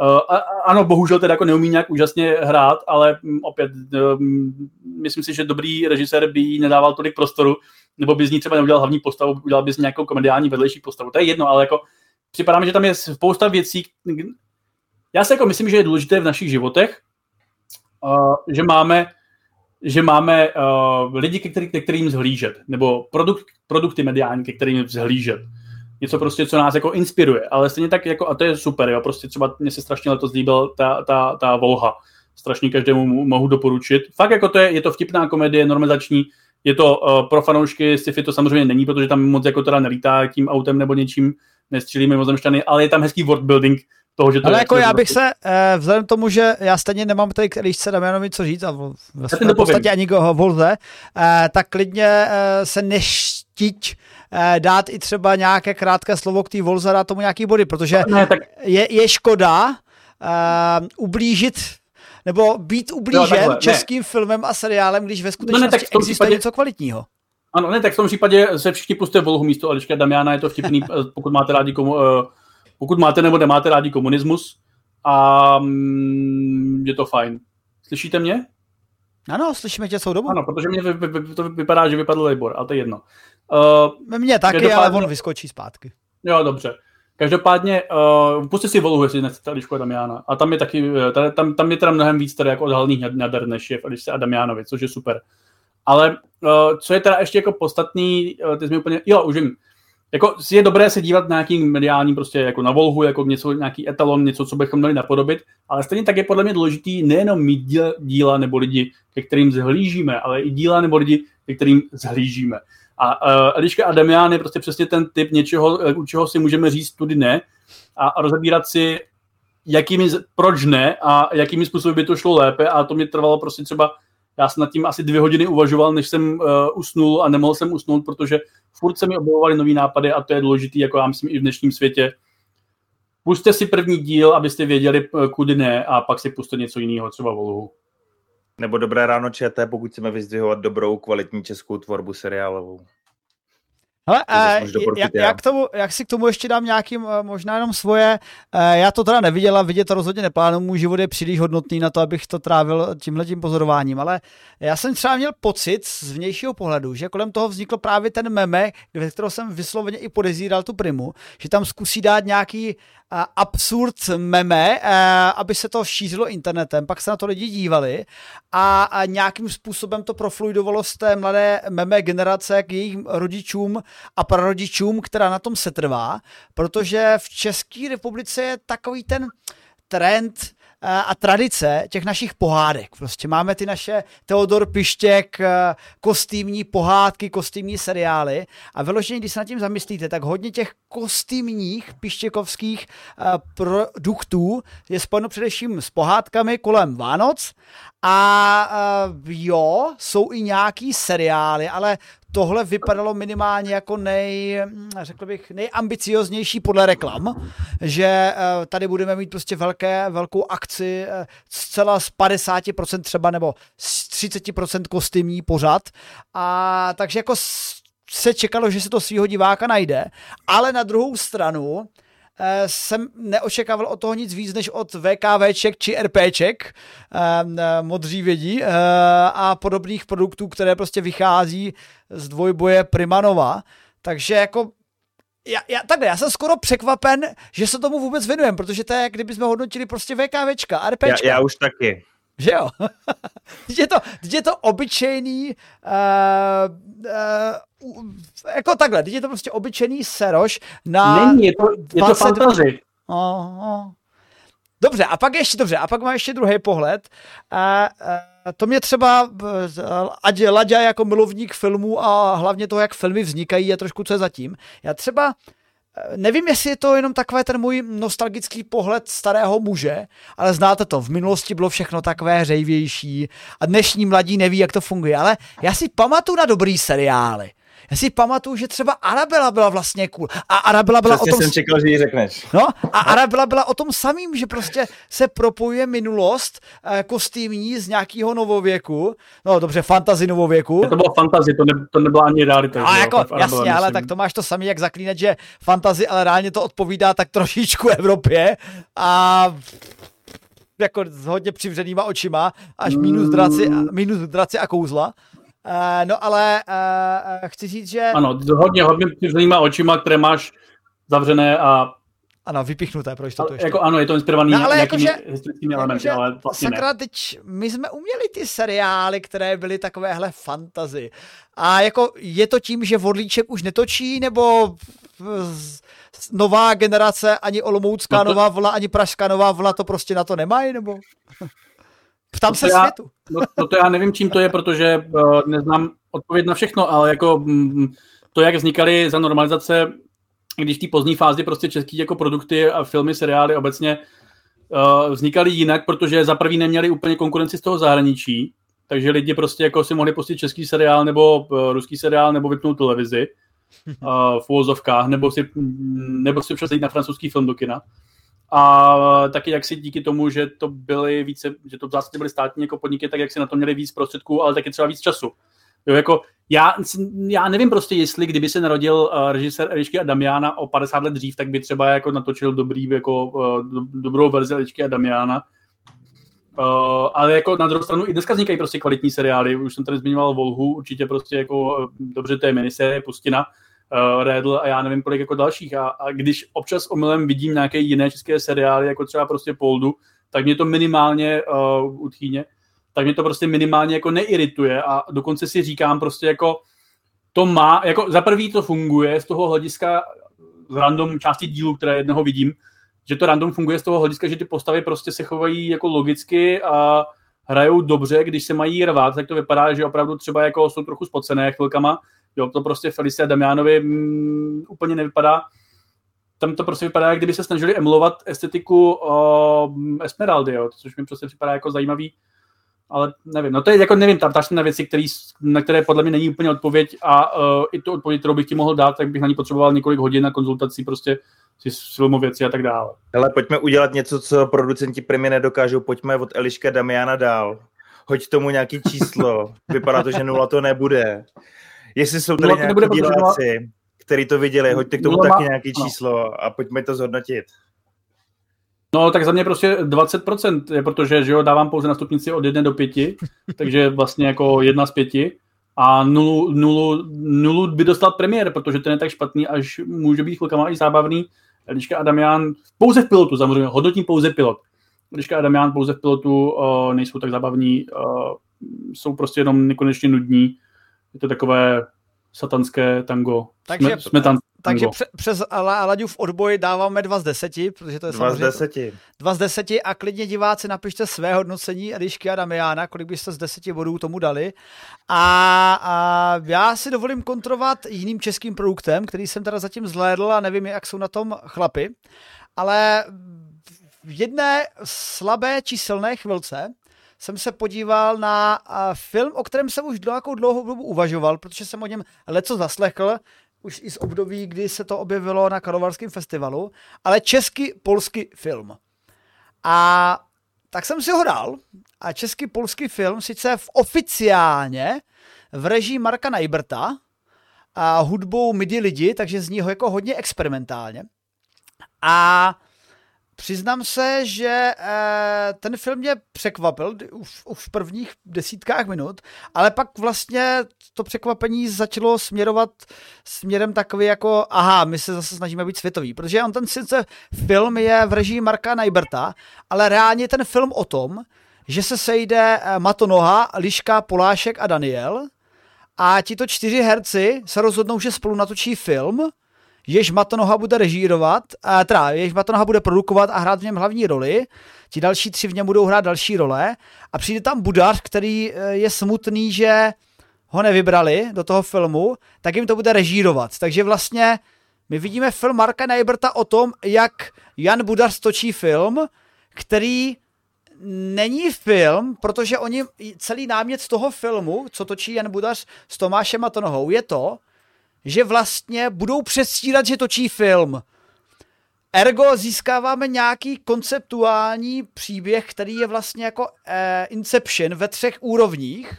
Uh, ano, bohužel teda jako neumí nějak úžasně hrát, ale um, opět um, myslím si, že dobrý režisér by jí nedával tolik prostoru, nebo by z ní třeba neudělal hlavní postavu, udělal by z ní nějakou komediální vedlejší postavu. To je jedno, ale jako připadá mi, že tam je spousta věcí. Já si jako myslím, že je důležité v našich životech, uh, že máme, že máme uh, lidi, ke, který, ke kterým vzhlížet, nebo produkt, produkty mediální, ke kterým vzhlížet. Něco prostě, co nás jako inspiruje, ale stejně tak jako, a to je super, jo, prostě třeba mě se strašně letos líbil ta, ta, ta Volha, strašně každému mohu doporučit, fakt jako to je, je to vtipná komedie, normalizační, je to uh, pro fanoušky, sci-fi to samozřejmě není, protože tam moc jako teda nelítá tím autem nebo něčím, nestřílíme mimozemšťany, ale je tam hezký worldbuilding, toho, že to ale jako já bych se, eh, vzhledem tomu, že já stejně nemám tady k Elišce Damianovi co říct a v, v podstatě ani koho volze, eh, tak klidně eh, se neštiť eh, dát i třeba nějaké krátké slovo k té volze, dát tomu nějaký body, protože ne, tak... je, je škoda eh, ublížit nebo být ublížen no, českým ne. filmem a seriálem, když ve skutečnosti no, ne, existuje případě... něco kvalitního. Ano, ne, tak v tom případě se všichni puste Volhu místo Eliška Damiana, je to vtipný, pokud máte rádi komu... Pokud máte nebo nemáte rádi komunismus, a je to fajn. Slyšíte mě? Ano, slyšíme tě celou dobu. Ano, protože mě vy, vy, to vypadá, že vypadl Libor, ale to je jedno. Uh, mě taky, každopádně... ale on vyskočí zpátky. Jo, dobře. Každopádně, uh, pusti si Volhu, jestli nechcete Elišku a Damiana. A tam je taky, tam, tam je teda mnohem víc tady jako odhalných nader, než je v Elišce a Damianovi, což je super. Ale uh, co je teda ještě jako podstatný, uh, ty jsi mi úplně, jo, už jim. Jako je dobré se dívat na nějaký mediální, prostě jako na Volhu, jako něco, nějaký etalon, něco, co bychom měli napodobit, ale stejně tak je podle mě důležitý nejenom mít díla, díla nebo lidi, ke kterým zhlížíme, ale i díla nebo lidi, ke kterým zhlížíme. A uh, Eliška a Damián je prostě přesně ten typ něčeho, u čeho si můžeme říct tudy ne a, a rozebírat si, jakými, proč ne a jakými způsoby by to šlo lépe a to mě trvalo prostě třeba já jsem nad tím asi dvě hodiny uvažoval, než jsem uh, usnul a nemohl jsem usnout, protože furt se mi objevovaly nový nápady a to je důležitý, jako já myslím i v dnešním světě. Pusťte si první díl, abyste věděli, kudy ne, a pak si pusťte něco jiného, třeba Volhu. Nebo Dobré ráno čete, pokud chceme vyzdvihovat dobrou, kvalitní českou tvorbu seriálovou. Hele, jak, jak, tomu, jak si k tomu ještě dám nějaký, možná jenom svoje, já to teda neviděla, vidět to rozhodně neplánu, můj život je příliš hodnotný na to, abych to trávil tímhletím pozorováním, ale já jsem třeba měl pocit z vnějšího pohledu, že kolem toho vznikl právě ten meme, ve kterého jsem vysloveně i podezíral tu Primu, že tam zkusí dát nějaký absurd meme, aby se to šířilo internetem, pak se na to lidi dívali a nějakým způsobem to profluidovalo z té mladé meme generace k jejich rodičům a prarodičům, která na tom setrvá, protože v České republice je takový ten trend a tradice těch našich pohádek. Prostě máme ty naše Teodor Pištěk, kostýmní pohádky, kostýmní seriály a vyloženě, když se nad tím zamyslíte, tak hodně těch kostýmních pištěkovských produktů je spojeno především s pohádkami kolem Vánoc a jo, jsou i nějaký seriály, ale tohle vypadalo minimálně jako nej, řekl bych, nejambicioznější podle reklam, že tady budeme mít prostě velké, velkou akci zcela z padesát procent třeba nebo z třicet procent kostýmní pořad. A takže jako se čekalo, že se to svýho diváka najde. Ale na druhou stranu jsem neočekával od toho nic víc než od VKVček či RPček, modří vědí, a podobných produktů, které prostě vychází z dvojboje Primanova. Takže jako já, já, takhle, já jsem skoro překvapen, že se tomu vůbec věnujeme, protože to je, kdyby jsme hodnotili prostě VKVčka, RPčka. Já, já už taky. Že jo? Teď je to, teď je to obyčejný uh, uh, jako takhle, teď je to prostě obyčejný seroš na... Není, je to, je to fantazie. Uh-huh. Dobře, a pak ještě, dobře, a pak mám ještě druhý pohled. Uh, uh, to mě třeba uh, Laďa jako milovník filmů a hlavně toho, jak filmy vznikají a trošku co je zatím. Já třeba nevím, jestli je to jenom takové ten můj nostalgický pohled starého muže, ale znáte to, v minulosti bylo všechno takové hřejvější a dnešní mladí neví, jak to funguje, ale já si pamatuju na dobrý seriály. Já si pamatuju, že třeba Arabella byla vlastně cool. A Arabella byla přesně o tom... jsem čekal, že ji řekneš. No, a Arabella byla o tom samým, že prostě se propojuje minulost kostýmní z nějakého novověku. No dobře, fantasy novověku. To bylo fantasy, to, ne, to nebyla ani realita. A jako, Arabella, jasně, myslím. Ale tak to máš to samý, jak zaklínat, že fantasy, ale reálně to odpovídá tak trošičku Evropě. A... jako s hodně přivřenýma očima, až minus draci, minus draci a kouzla. Uh, no ale uh, chci říct, že... Ano, hodně, hodně přivřenýma očima, které máš zavřené a... Ano, vypichnuté, proč to ještě? Jako, ano, je to inspirovaný no, nějakými jako, historickými elementy, jako, ale vlastně sakra, ne. Teď my jsme uměli ty seriály, které byly takovéhle fantasy. A jako je to tím, že Vorlíček už netočí, nebo nová generace, ani olomoucká no to... nová vlna, ani pražská nová vlna to prostě na to nemají, nebo... Ptám no se já, světu. No, no to já nevím, čím to je, protože uh, neznám odpověď na všechno, ale jako m, to, jak vznikaly za normalizace když v té pozdní fázi prostě český jako produkty a filmy, seriály obecně uh, vznikaly jinak, protože za první neměli úplně konkurenci z toho zahraničí, takže lidi prostě jako si mohli pustit český seriál nebo uh, ruský seriál nebo vypnout televizi uh, v uvozovkách, nebo si, nebo si přesně jít na francouzský film do kina. A taky jak si díky tomu, že to byly více, že to v zásadě byly státní jako podniky, tak jak si na to měli víc prostředků, ale taky třeba víc času. Jo, jako já, já nevím prostě, jestli kdyby se narodil uh, režisér Elišky a Damiána o padesát let dřív, tak by třeba jako natočil dobrý, jako, uh, dobrou verzi Elišky a Damiána. Uh, ale jako na druhou stranu i dneska vznikají prostě kvalitní seriály. Už jsem tady zmiňoval Volhu, určitě prostě jako dobře, to je miniserie Pustina, uh, Redl a já nevím kolik jako dalších. A, a když občas omylem vidím nějaké jiné české seriály, jako třeba prostě Poldu, tak mě to minimálně uh, utchýně. tak mě to prostě minimálně jako neirituje a dokonce si říkám prostě jako to má, jako za prvý to funguje z toho hlediska z random části dílu, které jednoho vidím, že to random funguje z toho hlediska, že ty postavy prostě se chovají jako logicky a hrajou dobře, když se mají rvát, tak to vypadá, že opravdu třeba jako jsou trochu spocené chvilkama, jo, to prostě Felicia Damiánovi mm, úplně nevypadá. Tam to prostě vypadá, jak kdyby se snažili emulovat estetiku um, Esmeraldy, jo, což mi prostě připadá jako zajímavý. Ale nevím, no to je jako nevím, tam ptáš se na věci, který, na které podle mě není úplně odpověď a uh, i tu odpověď, kterou bych ti mohl dát, tak bych na ní potřeboval několik hodin na konzultací prostě s filmověci a tak dále. Hele, pojďme udělat něco, co producenti Primy nedokážou, pojďme od Eliška Damiána dál. Hoď tomu nějaký číslo, vypadá to, že nula to nebude. Jestli jsou tady nějaký diváci, který to viděli, hoďte k tomu nula, taky nějaký no. číslo a pojďme to zhodnotit. No, tak za mě prostě dvacet procent, protože že jo, dávám pouze na stupnici od jedné do pěti, takže vlastně jako jedna z pěti a nulu, nulu, nulu by dostal premiér, protože ten je tak špatný, až může být chvilkama i zábavný. Eliška a Damián pouze v pilotu, samozřejmě hodnotím pouze pilot. Eliška a Damián pouze v pilotu uh, nejsou tak zábavní, uh, jsou prostě jenom nekonečně nudní. Je to takové satanské tango. Takže, Smetanské. Takže pře- přes Laďův odboj dáváme dva z deseti, protože to je dva samozřejmě... dva z deseti. dva z deseti a klidně diváci napište své hodnocení Elišky a Damiána, kolik byste z deseti bodů tomu dali. A, a já si dovolím kontrovat jiným českým produktem, který jsem teda zatím zhlédl a nevím, jak jsou na tom chlapi, ale v jedné slabé číselné chvilce jsem se podíval na film, o kterém jsem už dlouhou dlouhou dobu uvažoval, protože jsem o něm leco zaslechl, už i z období, kdy se to objevilo na Karlovarském festivalu, ale český-polský film. A tak jsem si ho dal. A český-polský film sice v oficiálně v režii Marka Najbrta a hudbou Midi lidi, takže zní ho jako hodně experimentálně. A přiznám se, že ten film mě překvapil už v prvních desítkách minut, ale pak vlastně to překvapení začalo směrovat směrem takový jako aha, my se zase snažíme být světový, protože on ten sice film je v režii Marka Najbrta, ale reálně ten film o tom, že se sejde Matonoha, Liška, Polášek a Daniel a tito čtyři herci se rozhodnou, že spolu natočí film, jež Matonoha bude režírovat, teda jež Matonoha bude produkovat a hrát v něm hlavní roli, ti další tři v něm budou hrát další role a přijde tam Budař, který je smutný, že ho nevybrali do toho filmu, tak jim to bude režírovat. Takže vlastně my vidíme film Marka Najbrta o tom, jak Jan Budař točí film, který není film, protože oni celý námět z toho filmu, co točí Jan Budař s Tomášem Matonohou, je to, že vlastně budou předstírat, že točí film. Ergo získáváme nějaký konceptuální příběh, který je vlastně jako eh, Inception ve třech úrovních,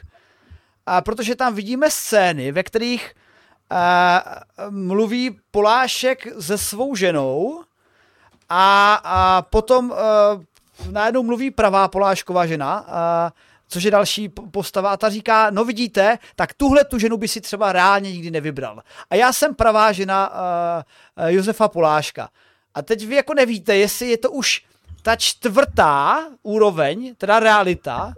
a protože tam vidíme scény, ve kterých eh, mluví Polášek se svou ženou a, a potom eh, najednou mluví pravá Polášková žena, eh, což je další postava a ta říká, no vidíte, tak tuhle tu ženu by si třeba reálně nikdy nevybral. A já jsem pravá žena uh, Josefa Poláška. A teď vy jako nevíte, jestli je to už ta čtvrtá úroveň, teda realita,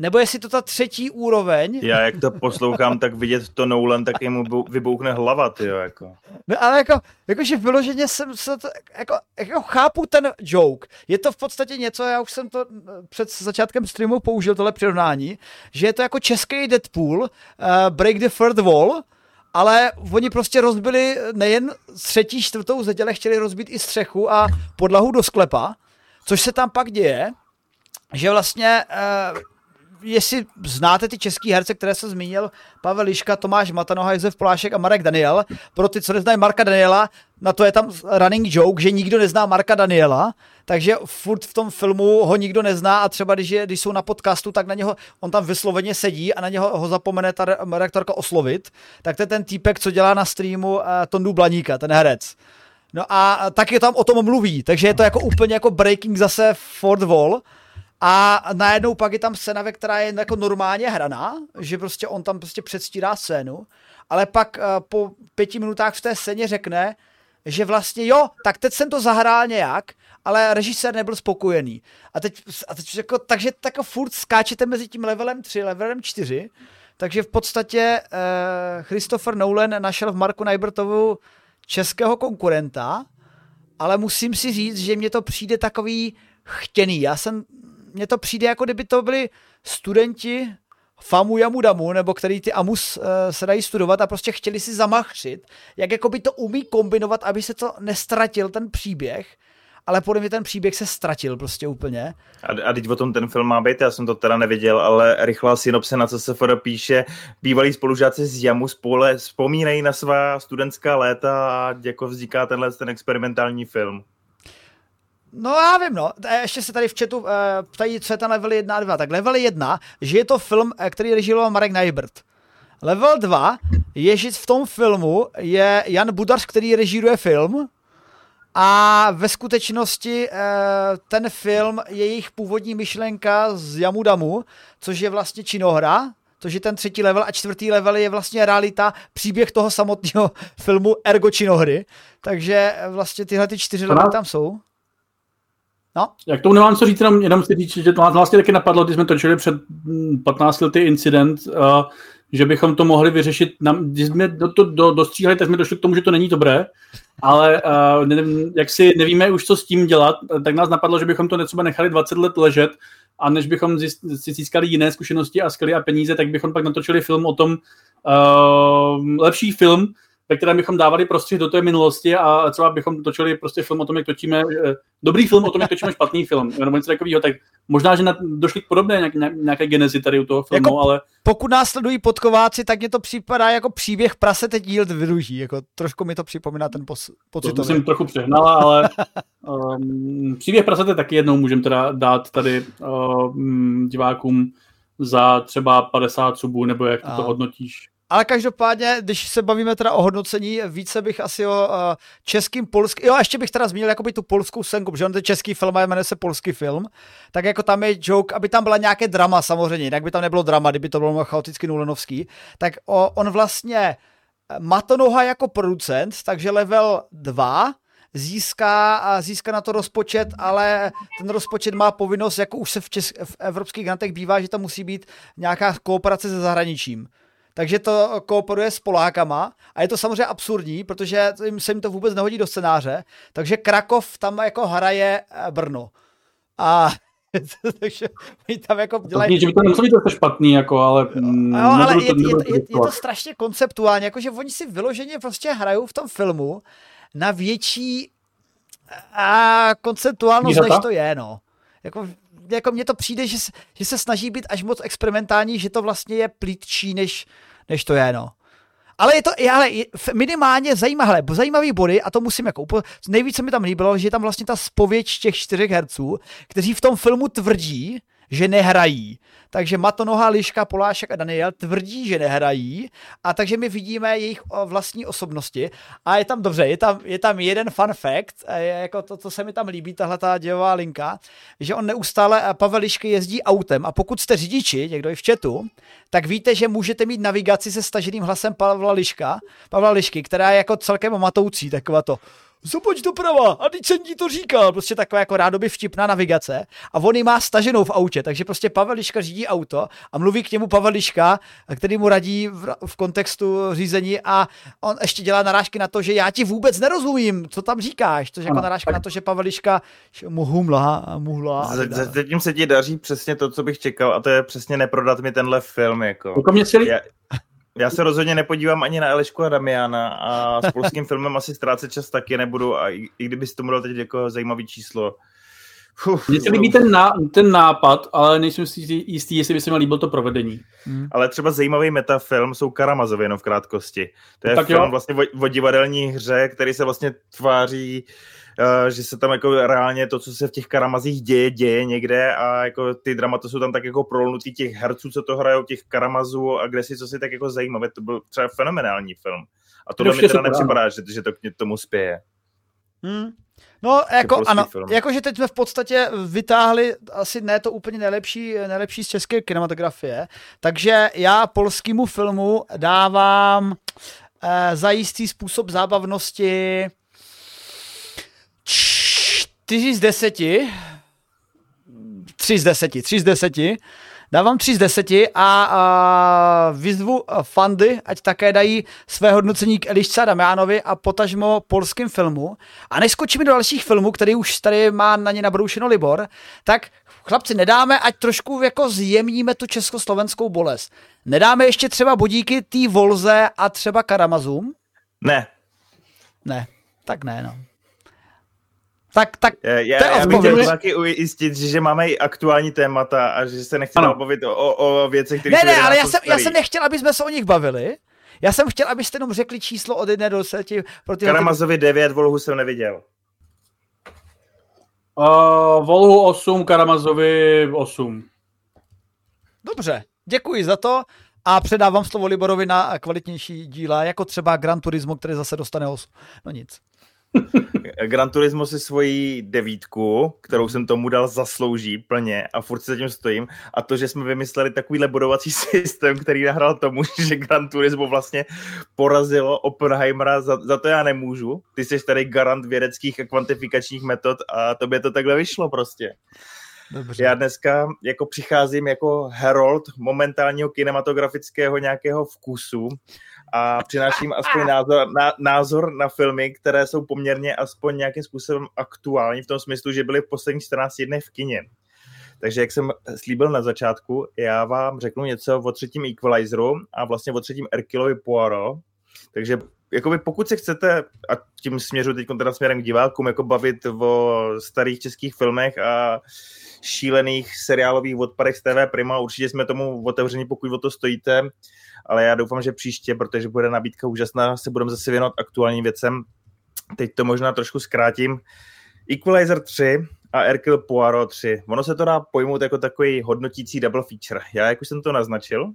nebo jestli to ta třetí úroveň. Já jak to poslouchám, tak vidět to Nolan, tak jemu vybouchne hlava, tyjo, jako. No ale jako, jakože vyloženě jsem se to, jako, jako chápu ten joke. Je to v podstatě něco, já už jsem to před začátkem streamu použil tohle přirovnání, že je to jako český Deadpool, uh, Break the Third Wall, ale oni prostě rozbili nejen třetí, čtvrtou zeděle, chtěli rozbít i střechu a podlahu do sklepa, což se tam pak děje, že vlastně, eh, jestli znáte ty český herce, které jsem zmínil, Pavel Eliška, Tomáš Matanoha, Josef Polášek a Marek Daniel, pro ty, co neznají Marka Daniela, na to je tam running joke, že nikdo nezná Marka Daniela, takže furt v tom filmu ho nikdo nezná a třeba když, je, když jsou na podcastu, tak na něho, on tam vysloveně sedí a na něho ho zapomene ta redaktorka oslovit, tak to je ten týpek, co dělá na streamu Tondu Blaníka, ten herec. No a taky tam o tom mluví, takže je to jako úplně jako breaking zase fourth wall. A najednou pak je tam scéna, ve která je jako normálně hraná, že prostě on tam prostě předstírá scénu, ale pak po pěti minutách v té scéně řekne, že vlastně jo, tak teď jsem to zahrál nějak, ale režisér nebyl spokojený. A teď, a teď jako, takže tak furt skáčete mezi tím levelem tři, levelem čtyři, takže v podstatě eh, Christopher Nolan našel v Marku Najbrtovu českého konkurenta, ale musím si říct, že mně to přijde takový chtěný. Já jsem Mně to přijde, jako kdyby to byli studenti Famu Jamu Damu, nebo který ty Amus uh, se dají studovat a prostě chtěli si zamachřit, jak jako by to umí kombinovat, aby se to nestratil ten příběh, ale podle mě ten příběh se ztratil prostě úplně. A, a teď o tom ten film má být, já jsem to teda neviděl, ale rychlá synopse na C S F D píše, bývalí spolužáci z Jamu spole vzpomínají na svá studentská léta a jako vzniká tenhle ten experimentální film. No já vím, no. Ještě se tady v chatu uh, ptají, co je ten level jedna a dva. Tak level jedna, že je to film, který režíroval Marek Najbrt. Level dva je, že v tom filmu je Jan Budař, který režíruje film a ve skutečnosti uh, ten film je jejich původní myšlenka z Jamu Damu, což je vlastně činohra, což je ten třetí level a čtvrtý level je vlastně realita, příběh toho samotného filmu ergo činohry. Takže vlastně tyhle ty čtyři levely tam jsou. No. Jak tomu nemám co říct, jenom, jenom si říct, že to nás vlastně taky napadlo, když jsme točili před patnácti lety incident, uh, že bychom to mohli vyřešit, nám, když jsme do, to do, dostříhali, tak jsme došli k tomu, že to není dobré, ale uh, ne, jak si nevíme už, co s tím dělat, tak nás napadlo, že bychom to netřeba nechali dvacet let ležet a než bychom zjist, si získali jiné zkušenosti a skly a peníze, tak bychom pak natočili film o tom, uh, lepší film, ve kterém bychom dávali prostě do té minulosti a třeba bychom točili prostě film o tom, jak točíme, dobrý film o tom, jak točíme špatný film, nebo něco takového, tak možná, že došli k podobné nějaké genezi tady u toho filmu, jako, ale... Pokud následují podkováci, tak mě to připadá jako příběh prasete dílt vyruží, jako trošku mi to připomíná ten pos- pocitový. To jsem trochu přehnala, ale um, příběh prasete taky jednou můžeme teda dát tady um, divákům za třeba padesát subů, nebo jak to, to hodnotíš. Ale každopádně, když se bavíme teda o hodnocení, více bych asi o uh, českým, polským, jo, ještě bych teda zmínil jakoby tu polskou scénku, protože on ten český film a jmenuje se Polský film, tak jako tam je joke, aby tam byla nějaké drama samozřejmě, jinak by tam nebylo drama, kdyby to bylo chaoticky nulenovský, tak o, on vlastně Matonoha jako producent, takže level dva, získá, získá na to rozpočet, ale ten rozpočet má povinnost, jako už se v, česk, v evropských grantech bývá, že tam musí být nějaká kooperace se zahraničím. Takže to kooperuje s Polákama a je to samozřejmě absurdní, protože se jim to vůbec nehodí do scénáře, takže Krakov tam jako hraje Brno. A takže oni tam jako dělají... To by to nemuselo být to špatný, jako, ale... No, ale je, je, je, je to strašně konceptuální, jakože oni si vyloženě prostě hrajou v tom filmu na větší a konceptuálnost, než to je, no. Jako... Jako mně to přijde, že se, že se snaží být až moc experimentální, že to vlastně je plítčí, než, než to je, no. Ale je to ale je minimálně zajímavé, zajímavý body, a to musím jako upo- nejvíce mi tam líbilo, že je tam vlastně ta spověď těch čtyřech herců, kteří v tom filmu tvrdí, že nehrají. Takže Matonoha, Liška, Polášek a Daniel tvrdí, že nehrají, a takže my vidíme jejich vlastní osobnosti a je tam dobře, je tam, je tam jeden fun fact, jako to, co se mi tam líbí, tahle ta dějová linka, že on neustále, Pavel Liška jezdí autem a pokud jste řidiči, někdo je v chatu, tak víte, že můžete mít navigaci se staženým hlasem Pavla Liška, Pavla Lišky, která je jako celkem matoucí, taková to zopač doprava, a teď jsem ti to říkal. Prostě taková jako rádoby vtipná navigace a on ji má staženou v autě, takže prostě Pavel Liška řídí auto a mluví k němu Pavel Liška, který mu radí v, v kontextu řízení a on ještě dělá narážky na to, že já ti vůbec nerozumím, co tam říkáš, což je jako narážka na to, že Pavel Liška mu humlá a muhlá. Zatím se ti daří přesně to, co bych čekal, a to je přesně neprodat mi tenhle film. Jako. Já se rozhodně nepodívám ani na Elišku a Damiána a s polským filmem asi ztrácet čas taky nebudu, a i, i kdyby si tomu dal teď jako zajímavý číslo. Mně se líbí ten, ná, ten nápad, ale nejsem si jistý, jestli by se mi líbil to provedení. Hmm. Ale třeba zajímavý metafilm jsou Karamazovy, jenom v krátkosti. To je tak film jo. vlastně o, o divadelní hře, který se vlastně tváří, uh, že se tam jako reálně to, co se v těch Karamazích děje, děje někde, a jako ty dramata jsou tam tak jako prolnutý těch herců, co to hrajou, těch Karamazů, a kde si co si tak jako zajímavé. To byl třeba fenomenální film. A tohle mi teda nepřipadá, že, že to k tomu spěje. Hmm. No, jako, ano, jakože teď jsme v podstatě vytáhli asi ne to úplně nejlepší, nejlepší z české kinematografie, takže já polskému filmu dávám eh, za jistý způsob zábavnosti čtyři z deseti, tři z deseti, tři z deseti, dávám tři z deseti a, a vyzvu fandy, ať také dají své hodnocení k Elišce a Damiánovi a potažmo polským filmu. A než skočíme do dalších filmů, který už tady má na ně nabroušeno Libor, tak chlapci, nedáme, ať trošku jako zjemníme tu československou bolest. Nedáme ještě třeba bodíky tý Volze a třeba Karamazům? Ne. Ne, tak ne, no. Tak, tak, já, já bych chtěl taky ujistit, že, že máme i aktuální témata a že se nechceme bavit o, o věcech, které ne, ne, ale já jsem, já jsem nechtěl, aby jsme se o nich bavili. Já jsem chtěl, abyste jenom řekli číslo od jedné do deseti. Karamazovi devět, Volhu jsem neviděl. Uh, Volhu osm, Karamazovi osm. Dobře, děkuji za to a předávám slovo Liborovi na kvalitnější díla, jako třeba Grand Turismo, který zase dostane osm. No nic. Gran Turismo si svoji devítku, kterou jsem tomu dal, zaslouží plně a furt se tím stojím, a to, že jsme vymysleli takovýhle bodovací systém, který nahrál tomu, že Gran Turismo vlastně porazilo Oppenheimera, za, za to já nemůžu. Ty jsi tady garant vědeckých a kvantifikačních metod a tobě to takhle vyšlo prostě. Dobře. Já dneska jako přicházím jako herold momentálního kinematografického nějakého vkusu a přináším aspoň názor na, názor na filmy, které jsou poměrně aspoň nějakým způsobem aktuální v tom smyslu, že byly v posledních čtrnácti dnech v kině. Takže jak jsem slíbil na začátku, já vám řeknu něco o třetím Equalizeru a vlastně o třetím Herculovi Poirot. Takže jakoby pokud se chcete, a tím směřu teď teda směrem k divákům, jako bavit o starých českých filmech a šílených seriálových odpadech z T V Prima, určitě jsme tomu otevřeni, pokud o to stojíte, ale já doufám, že příště, protože bude nabídka úžasná, se budeme zase věnovat aktuálním věcem. Teď to možná trošku zkrátím. Equalizer tři a Hercule Poirot tři. Ono se to dá pojmout jako takový hodnotící double feature. Já, jak už jsem to naznačil,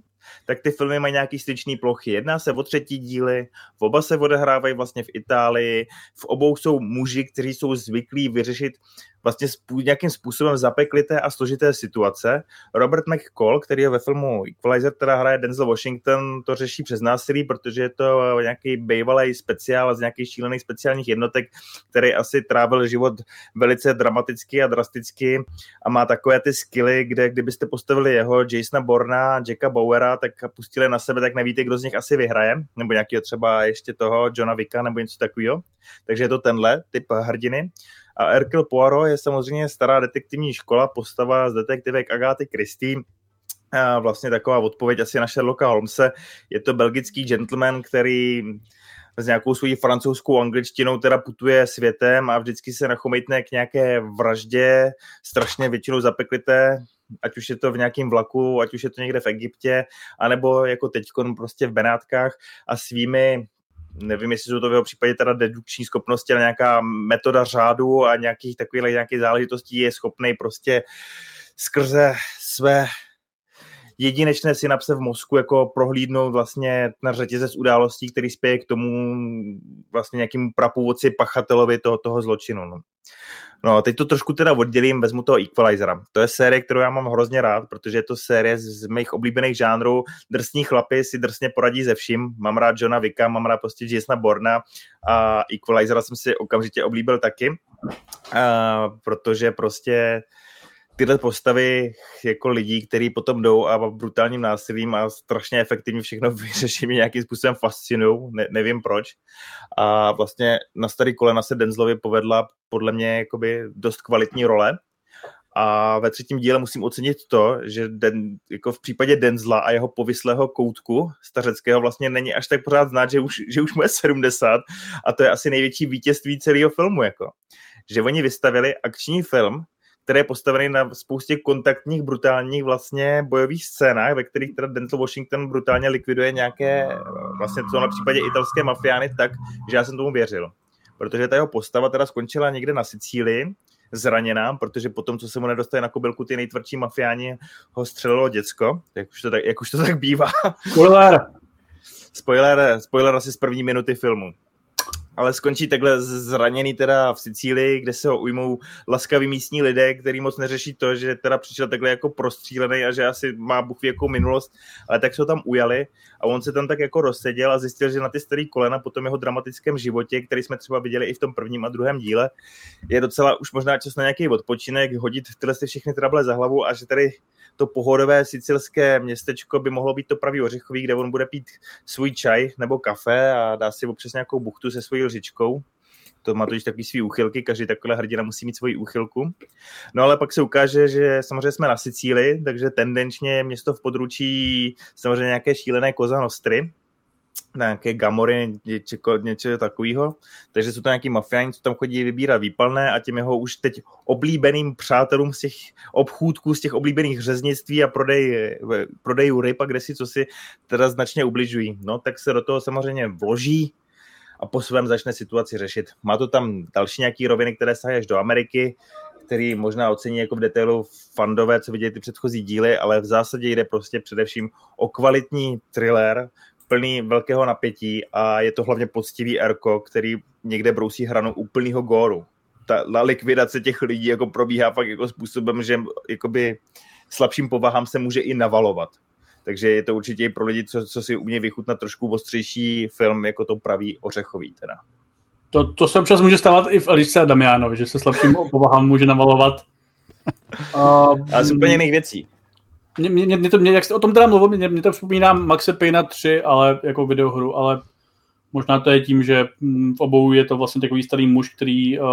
tak ty filmy mají nějaký styčný plochy. Jedná se o třetí díly, oba se odehrávají vlastně v Itálii, v obou jsou muži, kteří jsou zvyklí vyřešit vlastně nějakým způsobem zapeklité a složité situace. Robert McCall, který je ve filmu Equalizer, teda hraje Denzel Washington, to řeší přes násilí, protože je to nějaký bývalý speciál z nějakých šílených speciálních jednotek, který asi trávil život velice dramaticky a drasticky a má takové ty skilly, kde kdybyste postavili jeho, Jasona Borna, Jacka Bowera, tak pustili na sebe, tak nevíte, kdo z nich asi vyhraje, nebo nějakého třeba ještě toho Johna Vicka, nebo něco takového. Takže je to tenhle typ hrdiny. A Hercule Poirot je samozřejmě stará detektivní škola, postava z detektivek Agáty Christie, a vlastně taková odpověď asi na Sherlocka Holmese. Je to belgický gentleman, který s nějakou svojí francouzskou angličtinou teda putuje světem a vždycky se nachomejtne k nějaké vraždě, strašně většinou zapeklité, ať už je to v nějakém vlaku, ať už je to někde v Egyptě, anebo jako teďkon prostě v Benátkách a svými, nevím, jestli jsou to v jeho případě teda dedukční schopnosti, ale nějaká metoda řádu a nějakých takových nějakých záležitostí je schopnej prostě skrze své jedinečné synapse v mozku jako prohlídnout vlastně na řetězec událostí, který spěje k tomu vlastně nějakým prapůvodci pachatelovi toho, toho zločinu. No. No, teď to trošku teda oddělím, vezmu toho Equalizera. To je série, kterou já mám hrozně rád, protože je to série z mých oblíbených žánrů. Drsní chlapi si drsně poradí ze vším. Mám rád Johna Vicka, mám rád prostě Jasona Borna a Equalizera jsem si okamžitě oblíbil taky, a protože prostě tyhle postavy jako lidí, kteří potom jdou a brutálním násilím a strašně efektivně všechno vyřeší, mě nějakým způsobem fascinují, ne, nevím proč. A vlastně na starý kolena se Denzelovi povedla podle mě jakoby dost kvalitní role A ve třetím díle musím ocenit to, že Den, jako v případě Denzla a jeho povislého koutku stařeckého vlastně není až tak pořád znát, že už, že už mu je sedmdesát a to je asi největší vítězství celého filmu. Jako. Že oni vystavili akční film, který je postavený na spoustě kontaktních, brutálních vlastně bojových scénách, ve kterých teda Denzel Washington brutálně likviduje nějaké, vlastně co na případě italské mafiány, tak, že já jsem tomu věřil. Protože ta jeho postava teda skončila někde na Sicílii, zraněná, protože potom, co se mu nedostaje na kobylku, ty nejtvrdší mafiáni ho střelilo děcko, jak už to tak, jak už to tak bývá. Spoiler! Spoiler, spoiler asi z první minuty filmu. Ale skončí takhle zraněný teda v Sicílii, kde se ho ujmou laskaví místní lidé, který moc neřeší to, že teda přišel takhle jako prostřílený a že asi má bůhví jakou minulost, ale tak se ho tam ujali a on se tam tak jako rozseděl a zjistil, že na ty starý kolena po tom jeho dramatickém životě, který jsme třeba viděli i v tom prvním a druhém díle, je docela už možná čas na nějaký odpočinek, hodit tyhle si všechny trable za hlavu a že tady to pohodové sicilské městečko by mohlo být to pravý ořechový, kde on bude pít svůj čaj nebo kafe a dá si občas nějakou buchtu se svojí lžičkou. To má totiž takový svý úchylky, každý taková hrdina musí mít svoji úchylku. No ale pak se ukáže, že samozřejmě jsme na Sicílii, takže tendenčně je město v područí samozřejmě nějaké šílené Cosa Nostry, nějaké gamory, něčeho, něčeho takového. Takže jsou to nějaký mafiáni, co tam chodí vybírat výpalné a těm jeho už teď oblíbeným přátelům z těch obchůdků, z těch oblíbených řeznictví a prodej, prodejů ryb a kde si co si teda značně ubližují. No tak se do toho samozřejmě vloží a po svém začne situaci řešit. Má to tam další nějaký roviny, které sahají až do Ameriky, který možná ocení jako v detailu fandové, co viděli ty předchozí díly, ale v zásadě jde prostě především o kvalitní thriller, plný velkého napětí a je to hlavně poctivý erko, který někde brousí hranu úplného góru. Ta, ta likvidace těch lidí jako probíhá fakt jako způsobem, že jakoby slabším povahám se může i navalovat. Takže je to určitě i pro lidi, co, co si umějí vychutnat trošku ostřejší film, jako to pravý ořechový teda. To, to se občas může stávat i v Elišce a Damiánovi, že se slabším povahám může navalovat. A z úplně jiných věcí. Mě, mě, mě to, mě, jak jste o tom teda mluvil, mě, mě to vzpomínám Maxe Payna tři, ale jako videohru, ale možná to je tím, že v obou je to vlastně takový starý muž, který uh,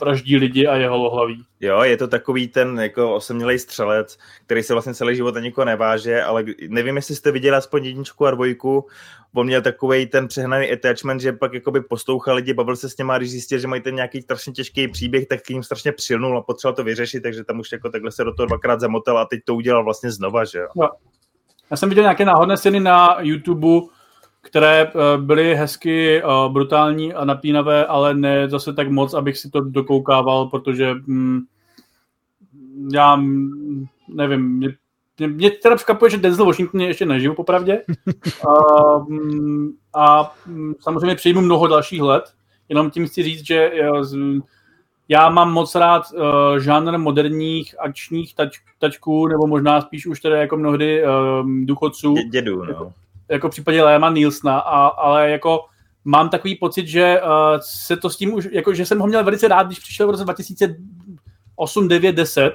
vraždí lidi a je holohlaví. Jo, je to takový ten jako osamělej střelec, který se vlastně celý život na nikoho neváže, ale nevím, jestli jste viděli aspoň jedničku a dvojku, on měl takovej ten přehnaný attachment, že pak jakoby poslouchal lidi, bavil se s něma, když zjistil, že mají ten nějaký strašně těžký příběh, tak jim strašně přilnul a potřeboval to vyřešit, takže tam už jako takhle se do toho dvakrát zamotal a teď to udělal vlastně znova, že jo. No. Já jsem viděl nějaké náhodné scény na YouTube, které byly hezky brutální a napínavé, ale ne zase tak moc, abych si to dokoukával, protože hm, já nevím, mě, mě teda překvapuje, že Denzel Washington je ještě naživu popravdě a, a samozřejmě přejmu mnoho dalších let, jenom tím chci říct, že já mám moc rád žánr moderních akčních tač, tačků, nebo možná spíš už teda jako mnohdy důchodců. Dě, dědu, no. Jako v případě Léma Nilsna, a, ale jako mám takový pocit, že uh, se to s tím už, jako, že jsem ho měl velice rád, když přišel v roce dva tisíce osm, devět, deset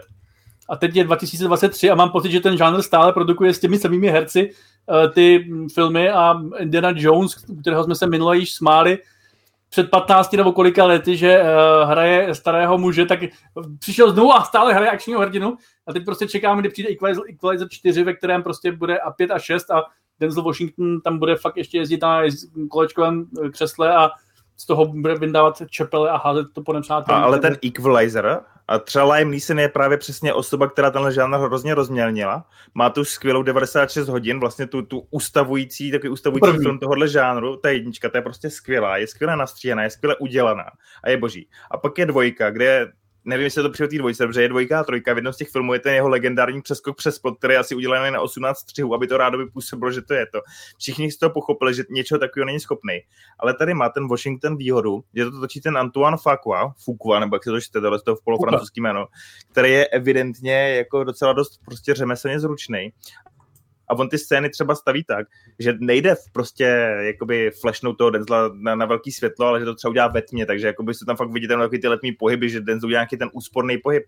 a teď je dva tisíce dvacet tři a mám pocit, že ten žánr stále produkuje s těmi samými herci uh, ty filmy a Indiana Jones, kterého jsme se minule již smáli, před patnácti nebo kolika lety, že uh, hraje starého muže, tak přišel znovu a stále hraje akčního hrdinu a teď prostě čekám, kdy přijde Equalizer čtyři, ve kterém prostě bude a pět a šest a Denzel Washington tam bude fakt ještě jezdit na kolečkovém křesle a z toho bude vyndávat čepele a házet to po nepřátelům. A ale ten Equalizer a třeba Liam Neeson je právě přesně osoba, která tenhle žánr hrozně rozmělnila. Má tu skvělou devadesát šest hodin, vlastně tu, tu ustavující, takový ustavující První. film tohohle žánru, ta jednička, ta je prostě skvělá, je skvěle nastříhaná, je skvěle udělaná a je boží. A pak je dvojka, kde je nevím, jestli je to přijde té dvojce, protože je dvojka a trojka. V jednom z těch filmů je ten jeho legendární přeskok přes plot, který asi udělaný na osmnáct střihů, aby to rádo vypůsobilo, že to je to. Všichni z toho pochopili, že něčeho takového není schopný. Ale tady má ten Washington výhodu, že to točí ten Antoine Fuqua, Fuqua, nebo jak se to čte, tohle z toho v polofrancouzský jméno, který je evidentně jako docela dost prostě řemeslně zručný. A on ty scény třeba staví tak, že nejde prostě jakoby flashnout toho Denzla na, na velký světlo, ale že to třeba udělá ve tmě, takže jakoby se tam fakt vidíte takový ty letmý pohyby, že Denzel udělá nějaký ten úsporný pohyb.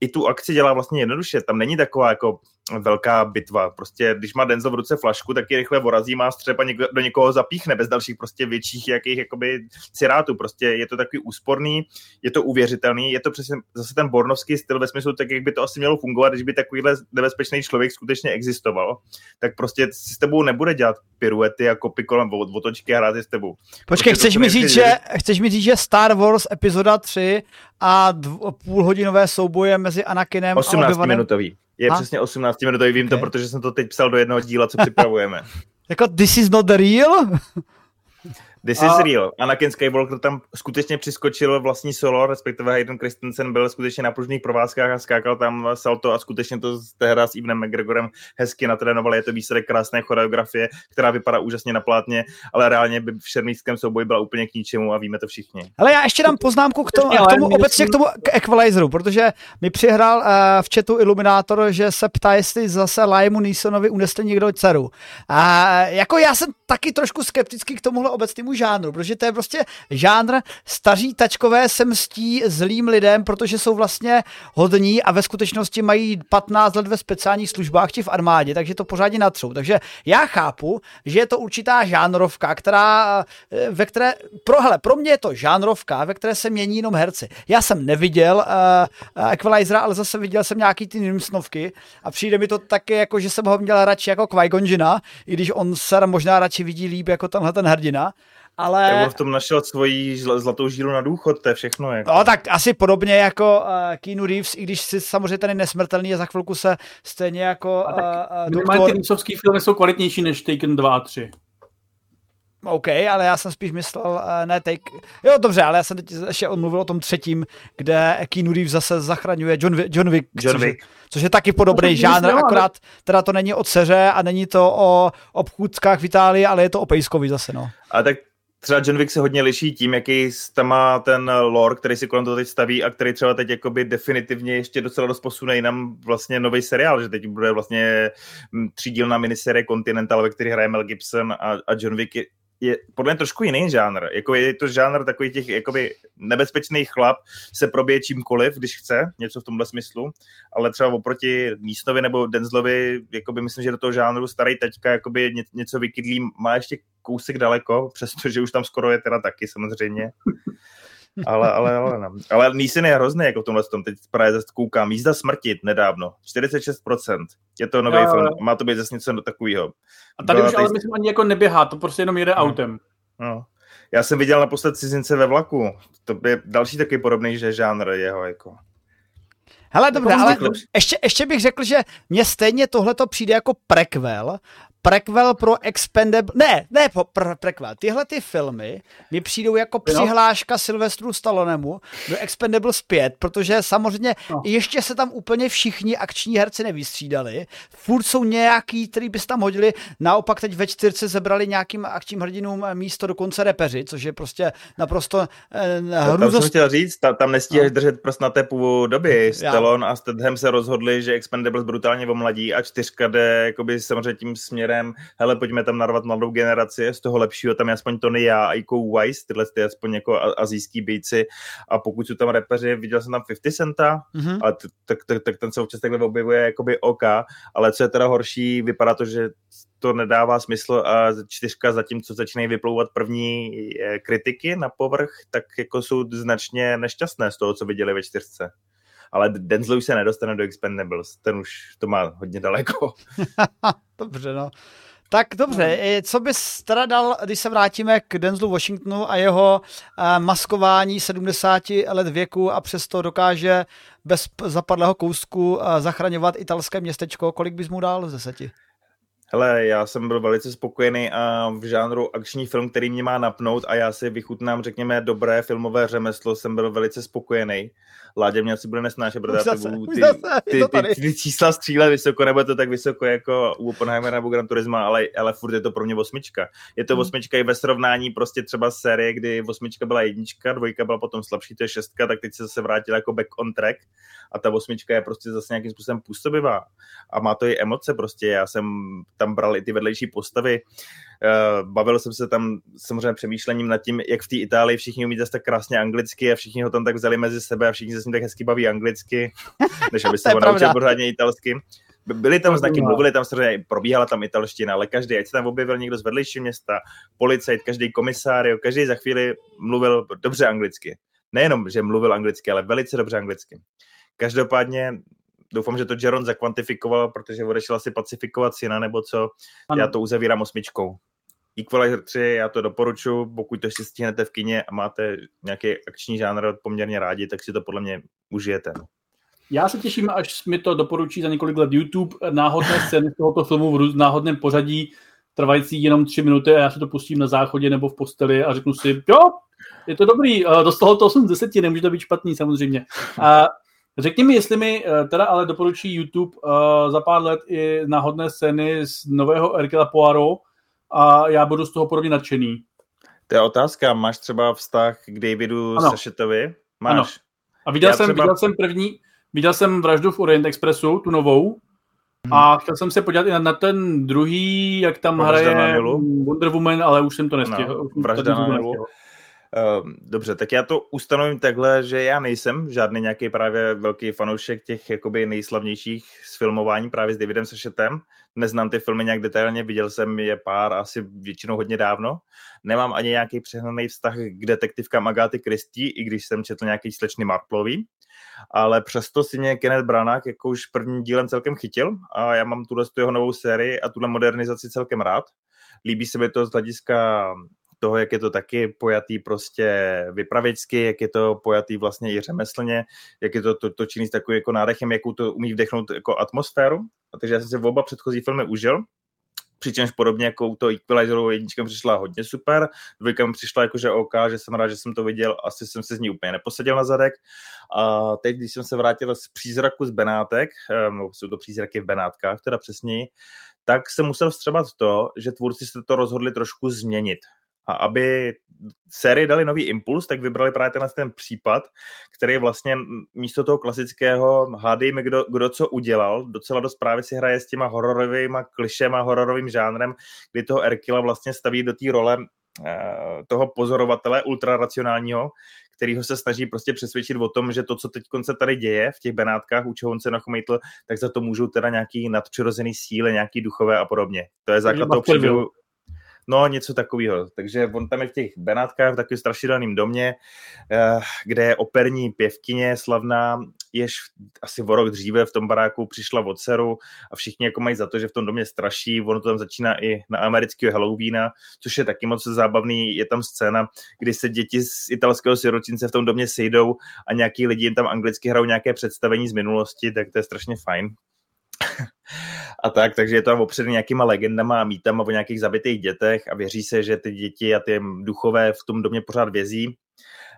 i tu akci dělá vlastně jednoduše. Tam není taková jako velká bitva. Prostě když má Denzel v ruce flašku, tak ji rychle vorazí, má střep a něko, do někoho zapíchne bez dalších prostě větších jakých jakoby cirátů. Prostě je to takový úsporný, je to uvěřitelný, je to přesně zase ten bornovský styl ve smyslu tak, jak by to asi mělo fungovat, když by takovýhle nebezpečný člověk skutečně existoval, tak prostě si s tebou nebude dělat piruety a kopy kolem otočky a hrát si s tebou. Počkej, prostě chceš, mi říct, že, chceš mi říct, že Star Wars epizoda tři a dv- půlhodinové souboje mezi Anakinem a Obi-Wanem... osmnáctiminutový. Je a? Přesně osmnáctiminutový, vím okay. to, protože jsem to teď psal do jednoho díla, co připravujeme. Jako this is not real? This is a... real. Anakin Skywalker tam skutečně přiskočil vlastní solo, respektive Hayden Christensen byl skutečně na pružných provázkách a skákal tam salto a skutečně to tehda s Evanem McGregorem hezky natrénoval. Je to výsledek krásné choreografie, která vypadá úžasně na plátně, ale reálně by v šermíckém souboji byla úplně k ničemu a víme to všichni. Ale já ještě dám poznámku k tomu, k tomu obecně k tomu k Equalizeru, protože mi přihrál uh, v chatu Iluminátor, že se ptá, jestli zase Liamu Neesonovi unesl někdo dceru. A uh, jako já jsem taky trošku skeptický k tomuhle obecnému žánru, protože to je prostě žánr staří tačkové se mstí zlým lidem, protože jsou vlastně hodní a ve skutečnosti mají patnáct let ve speciálních službách či v armádě, takže to pořádně natřou. Takže já chápu, že je to určitá žánrovka, která, ve které, pro, hele, pro mě je to žánrovka, ve které se mění jenom herci. Já jsem neviděl uh, Equalizera, ale zase viděl jsem nějaký ty Nimsnovky a přijde mi to taky, jako, že jsem ho měl radši jako Qui-Gon Jinna, i když on se možná radši vidí líp jako tenhle ten hrdina. Ale... Tak on v tom našel svoji zlatou žílu na důchod, to je všechno. Jako. No tak asi podobně jako uh, Keanu Reeves, i když si samozřejmě ten je nesmrtelný a za chvilku se stejně jako... Uh, uh, normálně ty Reevesovský filmy jsou kvalitnější než Taken dva a tři. OK, ale já jsem spíš myslel, uh, ne Take... Jo, dobře, ale já jsem teď ještě odmluvil o tom třetím, kde Keanu Reeves zase zachraňuje John, Vi- John Wick, John což, Wick. Je, což je taky podobný žánr, nevá, akorát ne? Teda to není o dceře a není to o obchůdkách v Itálii, ale je to o pejskovi zase, no. A tak třeba John Wick se hodně liší tím, jaký tam má ten lore, který si kolem toho teď staví a který třeba teď jakoby definitivně ještě docela dost posune jinam vlastně nový seriál, že teď bude vlastně třídílná miniserie Continental, ve který hraje Mel Gibson a, a John Wick je, je podle mě trošku jiný žánr. Jako je to žánr takových těch jakoby nebezpečných chlap, se probije čímkoliv, když chce, něco v tomhle smyslu, ale třeba oproti Neesonovi nebo Denzlovi, jakoby myslím, že do toho žánru starý taťka jakoby ně, něco vykydlí, má ještě kousek daleko, přestože už tam skoro je teda taky samozřejmě. Ale, ale, ale, ale, ale Neeson je hrozný, jako v tomhle tom, teď právě zase koukám, Jízda smrti nedávno, čtyřicet šest procent, je to nový no, film, má to být zase něco takovýho. A tady Byla už tej... ale myslím ani jako neběhá, to prostě jenom jede no. autem. No. Já jsem viděl naposled Cizince ve vlaku, to je další takový podobný, že žánr jeho, jako... Hele, dobře, ale ještě, ještě bych řekl, že mně stejně tohleto přijde jako prequel, prequel pro Expendables, ne, ne pr- prequel, tyhle ty filmy mi přijdou jako přihláška Sylvestru Stallonemu do Expendables pět, protože samozřejmě no. ještě se tam úplně všichni akční herci nevystřídali, furt jsou nějaký, který bys tam hodili, naopak teď ve čtyřce zebrali nějakým akčním hrdinům místo dokonce repeři, což je prostě naprosto eh, hrůzost. Tam jsem chtěl říct, ta, tam nestíháš no. držet prst na tepu doby, Stallone Já. a Statham se rozhodli, že Expendables brutálně omladí a čtyřka jde jakoby samozřejmě tím směrem hele, pojďme tam narvat mladou generaci, z toho lepšího tam je aspoň Tony Jaa a Iko Uwais, tyhle ty aspoň jako asijský bejci a pokud jsou tam repeři, viděl jsem tam fifty centa, mm-hmm. ale t- tak, tak, tak ten se občas takhle objevuje jakoby OK, ale co je teda horší, vypadá to, že to nedává smysl a čtyřka zatímco začínají vyplouvat první kritiky na povrch, tak jako jsou značně nešťastné z toho, co viděli ve čtyřce. Ale Denzel už se nedostane do Expendables, ten už to má hodně daleko. Dobře, no. Tak dobře, co bys teda dal, když se vrátíme k Denzelu Washingtonu a jeho maskování sedmdesáti let věku a přesto dokáže bez zapadlého kousku zachraňovat italské městečko, kolik bys mu dal z deseti? Hele, já jsem byl velice spokojený a v žánru akční film, který mě má napnout a já si vychutnám, řekněme, dobré filmové řemeslo, jsem byl velice spokojený. Láďa mě asi bude nesnášet, protože já budu ty, ty, ty, ty, ty čísla střílet vysoko, nebo je to tak vysoko jako u Oppenheimera nebo Grand Turisma, ale, ale furt je to pro mě osmička. Je to hmm. osmička i ve srovnání prostě třeba série, kdy osmička byla jednička, dvojka byla potom slabší, to je šestka, tak teď se zase vrátila jako back on track a ta osmička je prostě zase nějakým způsobem působivá a má to i emoce prostě. Já jsem tam bral i ty vedlejší postavy. Bavil jsem se tam samozřejmě přemýšlením nad tím, jak v té Itálii všichni umí zase tak krásně anglicky a všichni ho tam tak vzali mezi sebe a všichni se s ním tak hezky baví anglicky, než aby se ho naučil pořádně italsky. Byli tam znaky, mluvili tam, samozřejmě probíhala tam italština, ale každý, ať se tam objevil někdo z vedlejšího města, policajt, každý komisário, každý za chvíli mluvil dobře anglicky. Nejenom, že mluvil anglicky, ale velice dobře anglicky. Každopádně doufám, že to Jaron zakvantifikoval, protože odešel asi pacifikovat syna nebo co. Ano. Já to uzavírám osmičkou. Equalizer tři, já to doporučuji, pokud to ještě stihnete v kině a máte nějaký akční žánr poměrně rádi, tak si to podle mě užijete. Já se těším, až mi to doporučí za několik let YouTube náhodné scény z tohoto filmu v náhodném pořadí, trvající jenom tři minuty a já se to pustím na záchodě nebo v posteli a řeknu si, jo, je to dobrý, dostalo to osm z deseti, nemůže to být špatný samozřejmě. A řekni mi, jestli mi teda ale doporučí YouTube za pár let i náhodné scény z nového Hercule Poirot a já budu z toho podobně nadšený. To je otázka, máš třeba vztah k Davidu Sašetovi? Máš. Ano. A viděl jsem, třeba... viděl jsem první... Viděl jsem Vraždu v Orient Expressu, tu novou, hmm. a chtěl jsem se podívat i na, na ten druhý, jak tam Vražda hraje Wonder Woman, ale už jsem to nestihl. No, Vražda na Nilu. Dobře, tak já to ustanovím takhle, že já nejsem žádný nějaký právě velký fanoušek těch jakoby nejslavnějších z filmování právě s Davidem Sachetem. Neznám ty filmy nějak detailně, viděl jsem je pár, asi většinou hodně dávno. Nemám ani nějaký přehnaný vztah k detektivkám Agáty Christie, i když jsem četl nějaký Slečny Marplový. Ale přesto si mě Kenneth Branagh jako už prvním dílem celkem chytil a já mám tuhle jeho novou sérii a tuhle modernizaci celkem rád. Líbí se mi to z hlediska toho, jak je to taky pojatý prostě vypravěčsky, jak je to pojatý vlastně i řemeslně, jak je to točený to s takovým jako nádechem, jakou to umí vdechnout jako atmosféru. A takže já jsem si oba předchozí filmy užil, přičemž podobně jako u toho Equalizeru jedničkem přišla hodně super, dvojka mi přišla jakože OK, že jsem rád, že jsem to viděl, asi jsem se z ní úplně neposadil na zadek. A teď, když jsem se vrátil z Přízraku z Benátek, no, jsou to Přízraky v Benátkách, teda přesněji, tak jsem musel vstřebat to, že tvůrci se to rozhodli trošku změnit. A aby sérii dali nový impuls, tak vybrali právě tenhle ten případ, který vlastně místo toho klasického hádejme, kdo, kdo co udělal, docela dost právě si hraje s těma hororovýma klišema, hororovým žánrem, kdy toho Hercula vlastně staví do té role toho pozorovatele ultraracionálního, kterýho se snaží prostě přesvědčit o tom, že to, co teď se tady děje v těch Benátkách, u čeho on se nachomejtl, tak za to můžou teda nějaký nadpřirozený síly, nějaký duchové a podobně. To je základ toho příběhu. No, něco takového. Takže on tam je v těch Benátkách, v takovém strašidelném domě, kde je operní pěvkyně slavná, jež asi o rok dříve v tom baráku přišla od dceru a všichni jako mají za to, že v tom domě straší. Ono to tam začíná i na amerického Halloweena, což je taky moc zábavný. Je tam scéna, kdy se děti z italského sirotince v tom domě sejdou a nějaký lidi jim tam anglicky hrajou nějaké představení z minulosti, tak to je strašně fajn. A tak, takže je to tam opřed nějakýma legendama a mýtama o nějakých zabitých dětech a věří se, že ty děti a ty duchové v tom domě pořád vězí.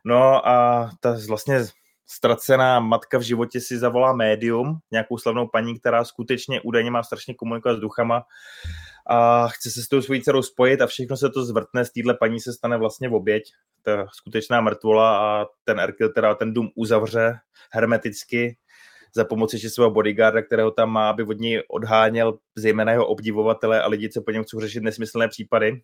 No a ta vlastně ztracená matka v životě si zavolá médium, nějakou slavnou paní, která skutečně údajně má strašně komunikovat s duchama a chce se s tou svojí dcerou spojit a všechno se to zvrtne, z téhle paní se stane vlastně oběť, ta skutečná mrtvola a ten Hercule teda ten dům uzavře hermeticky za pomoci svého bodyguarda, kterého tam má, aby od něj odháněl zejména jeho obdivovatele a lidi, co po něm chcou řešit nesmyslné případy.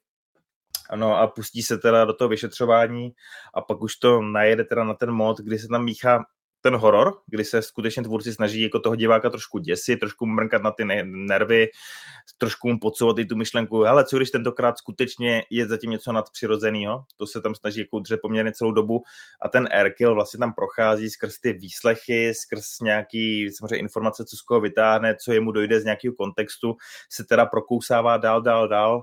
Ano, a pustí se teda do toho vyšetřování a pak už to najede teda na ten mod, kdy se tam míchá ten horor, kdy se skutečně tvůrci snaží jako toho diváka trošku děsit, trošku mrnkat na ty nervy, trošku mu podsouvat i tu myšlenku, hele, co když tentokrát skutečně je zatím něco nadpřirozeného, to se tam snaží jako udržet poměrně celou dobu a ten Hercule vlastně tam prochází skrz ty výslechy, skrz nějaký samozřejmě informace, co z koho vytáhne, co jemu dojde z nějakého kontextu, se teda prokousává dál, dál, dál,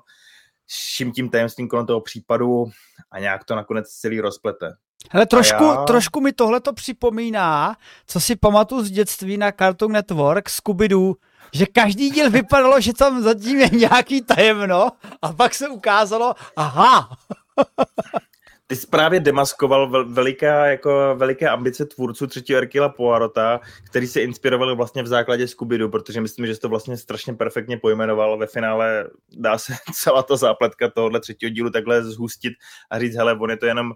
vším tím tajemstvím kolem toho případu a nějak to nakonec celý rozplete. Hele, trošku, já... trošku mi tohleto připomíná, co si pamatuju z dětství na Cartoon Network, Scooby-Doo, že každý díl vypadalo, že tam zatím je nějaký tajemno a pak se ukázalo, aha. Ty jsi právě demaskoval veliká, jako veliké ambice tvůrců třetího Hercula Poirota, který se inspiroval vlastně v základě Scooby-Doo, protože myslím, že jsi to vlastně strašně perfektně pojmenoval. Ve finále dá se celá ta zápletka tohohle třetího dílu takhle zhustit a říct, hele, on je to jenom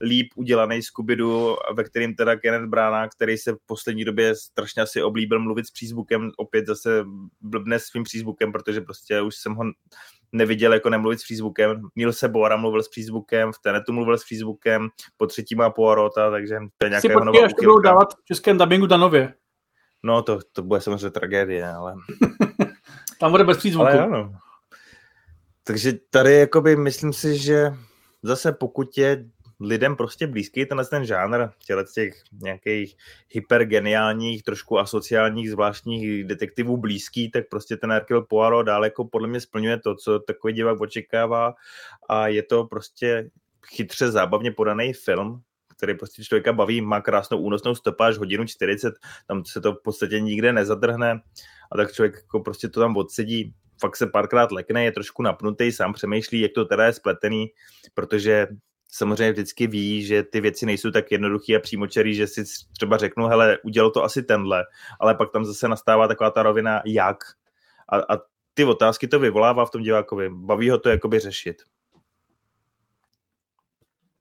líp udělaný Scooby-Doo, ve kterým teda Kenneth Branagh, který se v poslední době strašně asi oblíbil mluvit s přízvukem, opět zase blbne svým přízvukem, protože prostě už jsem ho neviděl jako nemluvit s přízvukem. Nilse Bohra mluvil s přízvukem, v Tenetu mluvil s přízvukem, po třetí má Poirota, takže to je nějakého nového uchylka. Si budou dávat v českém dabingu Danově. No to, to bude samozřejmě tragédie, ale... Tam bude bez přízvuku. Ano. Takže tady jakoby myslím si, že zase pokud je lidem prostě blízký tenhle ten žánr těch nějakých hypergeniálních, trošku asociálních, zvláštních detektivů blízký, tak prostě ten Hercule Poirot daleko podle mě splňuje to, co takový divák očekává, a je to prostě chytře zábavně podaný film, který prostě člověka baví, má krásnou únosnou stopáž, hodinu čtyřicet, tam se to v podstatě nikde nezadrhne, a tak člověk jako prostě to tam odsedí, fakt se párkrát lekne, je trošku napnutý, sám přemýšlí, jak to teda je spletený, protože samozřejmě vždycky ví, že ty věci nejsou tak jednoduchý a přímočarý, že si třeba řeknu, hele, udělal to asi tenhle, ale pak tam zase nastává taková ta rovina, jak. A, a ty otázky to vyvolává v tom divákovi, baví ho to jakoby řešit.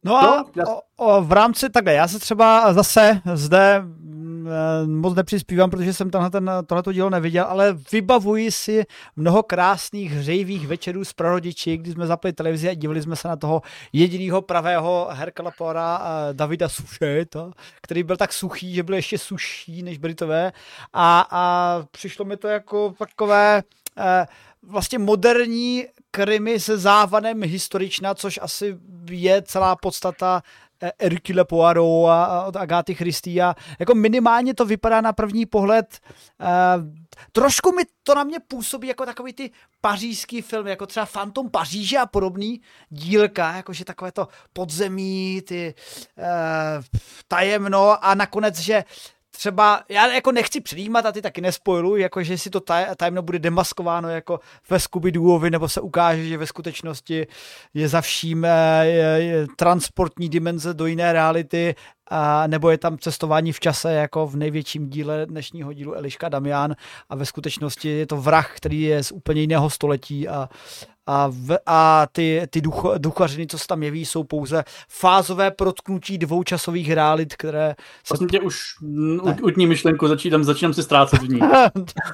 No a o, o, v rámci takhle, já se třeba zase zde moc nepřispívám, protože jsem tohleto dílo neviděl, ale vybavuji si mnoho krásných hřejivých večerů s prarodiči, kdy jsme zapli televizi a dívali jsme se na toho jedinýho pravého Hercula Poirota Davida Sucheta, který byl tak suchý, že byl ještě suší než Britové, a, a přišlo mi to jako takové eh, vlastně moderní krimi se závanem historična, což asi je celá podstata Hercule Poirot a od Agáty Christie, a jako minimálně to vypadá na první pohled, eh, trošku mi to na mě působí jako takový ty pařížský film, jako třeba Fantom Paříže a podobný dílka, jakože takové to podzemí, ty eh, tajemno, a nakonec, že třeba, já jako nechci předjímat a ty taky nespoiluji, jako že si to taj, tajemno bude demaskováno jako ve Scooby-Doovi, nebo se ukáže, že ve skutečnosti je za vším je, je transportní dimenze do jiné reality, a nebo je tam cestování v čase jako v největším díle dnešního dílu Eliška Damián, a ve skutečnosti je to vrah, který je z úplně jiného století, a, a, v, a ty, ty duch, duchařiny, co se tam jeví, jsou pouze fázové protknutí dvou časových realit, které... Se... Vlastně tě už utní myšlenku, začínám, začínám si ztrácet v ní.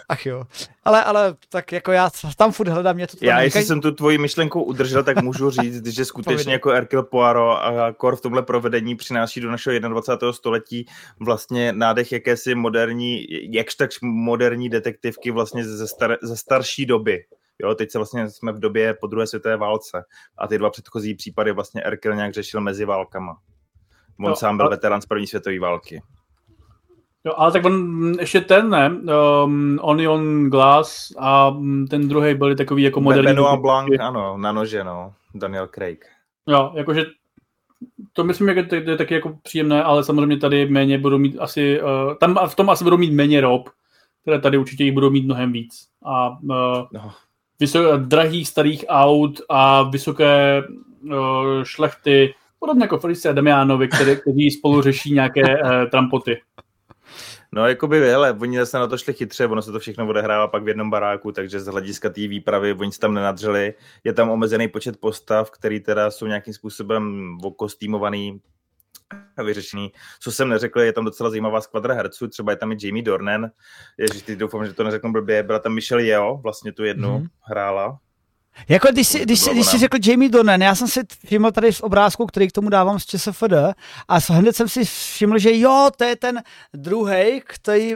Ach jo, ale, ale tak jako já tam furt hledám něco... Já jestli někaj... jsem tu tvoji myšlenku udržel, tak můžu říct, že skutečně jako Hercule Poirot a Kor v tomhle provedení přináší do našeho dvacátého prvního století vlastně nádech jakési moderní, jakž tak moderní detektivky vlastně ze, star, ze starší doby. Jo, teď se vlastně jsme v době po druhé světové válce a ty dva předchozí případy vlastně Hercule nějak řešil mezi válkama. On no, sám byl ale... veterán z první světové války. Jo, ale tak on ještě ten, ne? Um, Onion Glass a ten druhý byli takový jako moderní... Benoit Blanc, ano, na nože, no. Daniel Craig. Jo, jakože to myslím, že to je taky jako příjemné, ale samozřejmě tady méně budou mít asi, uh, tam v tom asi budou mít méně rob, které tady určitě jich budou mít mnohem víc. A uh, no. vysok, drahých starých aut a vysoké uh, šlechty, podobně jako Felice a Damiánovi, který, který spolu řeší nějaké uh, trampoty. No, jakoby, hele, oni zase na to šli chytře, ono se to všechno odehrává pak v jednom baráku, takže z hlediska té výpravy oni se tam nenadřeli. Je tam omezený počet postav, který teda jsou nějakým způsobem okostýmovaný a vyřešený. Co jsem neřekl, je tam docela zajímavá skvadra herců, třeba je tam i Jamie Dornan, ježiš, ty doufám, že to neřeknu blbě, byla tam Michelle Yeoh, vlastně tu jednu mm-hmm. hrála. Jako když jsi, když, když jsi řekl Jamie Dornan, já jsem si všiml tady z obrázku, který k tomu dávám z ČSFD, a hned jsem si všiml, že jo, to je ten druhej, který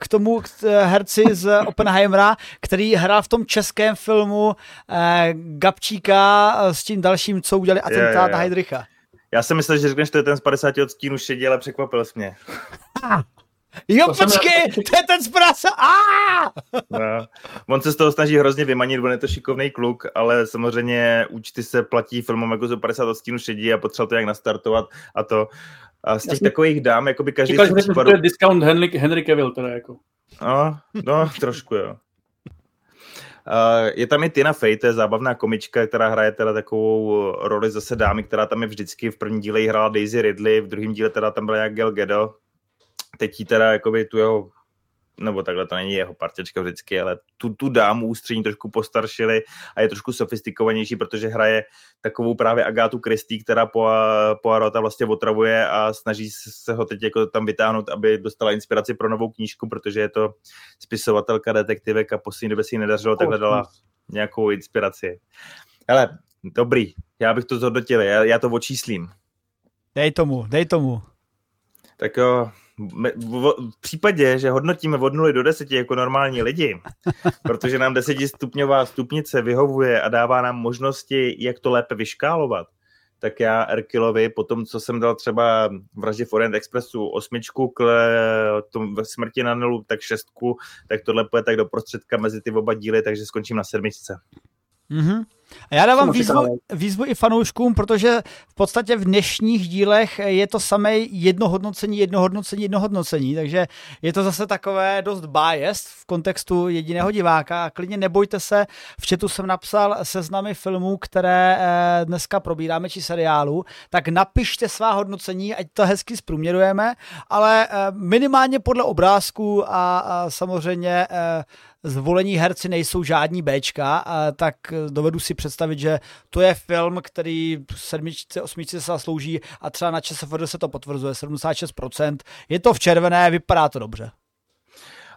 k tomu k herci z Oppenheimera, který hrál v tom českém filmu eh, Gabčíka s tím dalším, co udělali atentát yeah, yeah, yeah. na Heydricha. Já jsem myslel, že řekneš, že to je ten z padesáti odstínů šedí, ale překvapil jsi mě. Jo, to počkej, jsem... to je ten zpráce, aaaah! No, on se z toho snaží hrozně vymanit, on je to šikovnej kluk, ale samozřejmě účty se platí filmem jako z padesát odstínů šedí a potřeba to jak nastartovat a to. A z těch Jasný. takových dám, jakoby každý... Říkal, že to je discount Henry, Henry Cavill teda jako. No, no trošku jo. Uh, je tam i Tina Fey, to je zábavná komička, která hraje teda takovou roli zase dámy, která tam je vždycky, v prvním díle hrála Daisy Ridley, v druhém díle teda tam byla jak Gal Gadot. Teď jí teda jakoby tu jeho, nebo takhle to není jeho partička vždycky, ale tu, tu dámu ústřední trošku postaršili a je trošku sofistikovanější, protože hraje takovou právě Agátu Christie, která po, Poirota vlastně otravuje a snaží se ho teď jako tam vytáhnout, aby dostala inspiraci pro novou knížku, protože je to spisovatelka, detektivek a poslední době si ji nedařilo, takhle dala nějakou inspiraci. Hele, dobrý, já bych to zhodnotil, já, já to očíslím. Dej tomu, dej tomu. Tak jo, v případě, že hodnotíme od nuly do deseti jako normální lidi, protože nám desetistupňová stupnice vyhovuje a dává nám možnosti, jak to lépe vyškálovat, tak já Erkilovi, po tom, co jsem dal třeba Vraždě v Orient Expressu osmičku, k tomu Smrti na Nilu, tak šestku, tak tohle půjde tak do prostředka mezi ty oba díly, takže skončím na sedmičce. Mm-hmm. A já dávám výzvu, výzvu i fanouškům, protože v podstatě v dnešních dílech je to samé jednohodnocení, jednohodnocení, jednohodnocení, takže je to zase takové dost biased v kontextu jediného diváka. A klidně nebojte se, v chatu jsem napsal seznamy filmů, které dneska probíráme, či seriálu, tak napište svá hodnocení, ať to hezky zprůměrujeme, ale minimálně podle obrázků a samozřejmě zvolení herci nejsou žádní béčka, tak dovedu si představit, že to je film, který sedmičce, osmičce se slouží a třeba na ČSFD se to potvrzuje, sedmdesát šest procent. Je to v červené, vypadá to dobře.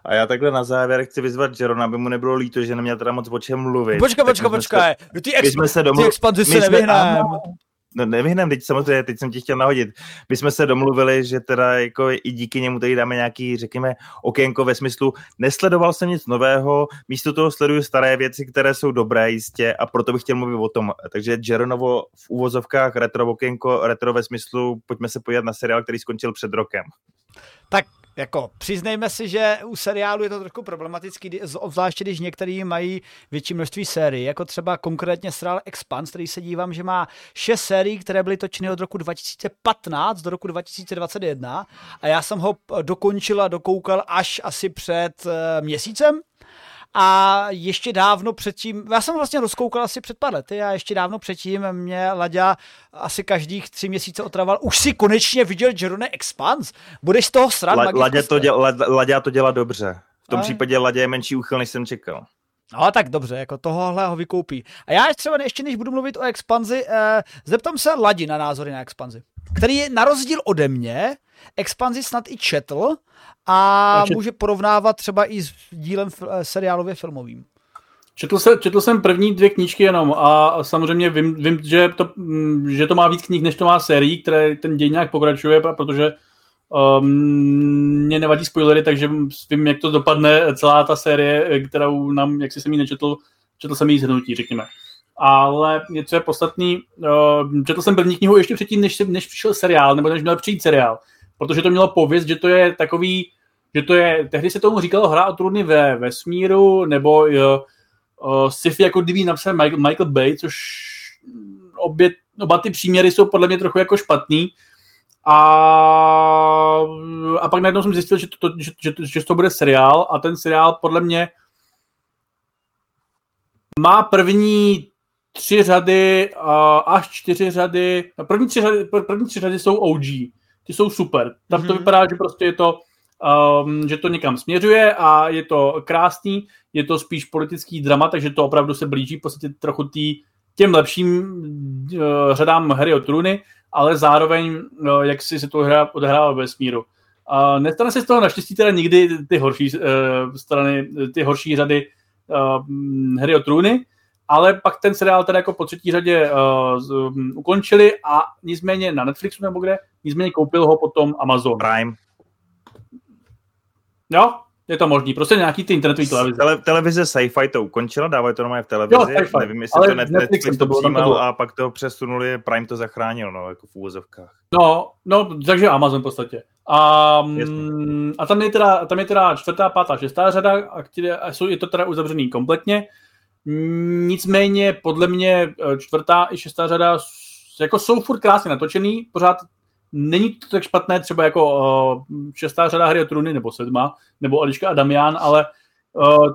A já takhle na závěr chci vyzvat Jerona, aby mu nebylo líto, že neměl teda moc o čem mluvit. Počkej, počkej, počkej, ty, exp- ty expanzi se nevyhneme. No nevyhneme, teď samozřejmě, teď jsem ti chtěl nahodit. My jsme se domluvili, že teda jako i díky němu tady dáme nějaký, řekněme, okénko ve smyslu, nesledoval jsem nic nového, místo toho sleduju staré věci, které jsou dobré jistě a proto bych chtěl mluvit o tom. Takže Jeronovo v úvozovkách retro okénko, retro ve smyslu, pojďme se podívat na seriál, který skončil před rokem. Tak jako přiznejme si, že u seriálu je to trošku problematický, zvláště když některý mají větší množství sérií, jako třeba konkrétně seriál Expanse, který se dívám, že má šest sérií, které byly točeny od roku dva tisíce patnáct do roku dva tisíce dvacet jedna a já jsem ho dokončil a dokoukal až asi před měsícem. A ještě dávno předtím, já jsem vlastně rozkoukal asi před pár lety a ještě dávno předtím mě Laďa asi každých tři měsíce otravoval. Už si konečně viděl Jerone Expanse? Budeš z toho srát? La, Laďa, to děla, Laďa to dělá dobře. V tom a... případě Laďa je menší úchyl, než jsem čekal. No tak dobře, jako tohohle ho vykoupí. A já třeba ještě než budu mluvit o Expanzi, eh, zeptám se Ladi na názory na Expanzi, který je na rozdíl ode mě, Expanzi snad i četl a může porovnávat třeba i s dílem seriálově filmovým. Četl, se, četl jsem první dvě knížky jenom a samozřejmě vím, vím že, to, že to má víc knih, než to má sérií, které ten děj nějak pokračuje, protože um, mě nevadí spoilery, takže vím, jak to dopadne celá ta série, kterou nám, jak si jsem ji nečetl, četl jsem ji shrnutí, řekněme. Ale něco je podstatný, uh, četl jsem první knihu ještě předtím, než, než přišel seriál, nebo než měl přijít seriál. Protože to mělo pověst, že to je takový, že to je, tehdy se tomu říkalo hra o trůny ve vesmíru, nebo uh, uh, sci-fi jako kdyby napsal Michael, Michael Bay, což obě, oba ty příměry jsou podle mě trochu jako špatný. A, a pak najednou jsem zjistil, že to, že, že, že to bude seriál a ten seriál podle mě má první tři řady uh, až čtyři řady, první tři řady, první tři řady jsou O G. Ty jsou super. Tam mm-hmm. to vypadá, že prostě je to, um, že to někam směřuje a je to krásný, je to spíš politický drama, takže to opravdu se blíží prostě trochu tý, těm lepším uh, řadám Hry o trůny, ale zároveň, uh, jak si se to hra odehrála ve vesmíru. Uh, nestane se z toho naštěstí teda nikdy ty horší uh, strany, ty horší řady uh, Hry o trůny, ale pak ten seriál teda jako po třetí řadě uh, z, um, ukončili a nicméně na Netflixu nebo kde, nicméně koupil ho potom Amazon. Prime. Jo, je to možný. Prostě nějaký ty internetový televize. Tele, televize Sci-Fi to ukončila, dávají to normálně v televizi. Jo, nevím, jestli ale to Netflix, Netflix to přijímal a pak to přesunuli, Prime to zachránil, no, jako v úvozovkách. No, no, takže Amazon v podstatě. A, a tam, je teda, tam je teda čtvrtá, pátá, šestá řada a je to teda uzavřený kompletně. Nicméně podle mě čtvrtá i šestá řada jako jsou furt krásně natočený, pořád není to tak špatné třeba jako šestá řada Hry o trůny nebo sedma, nebo Eliška a Damián, ale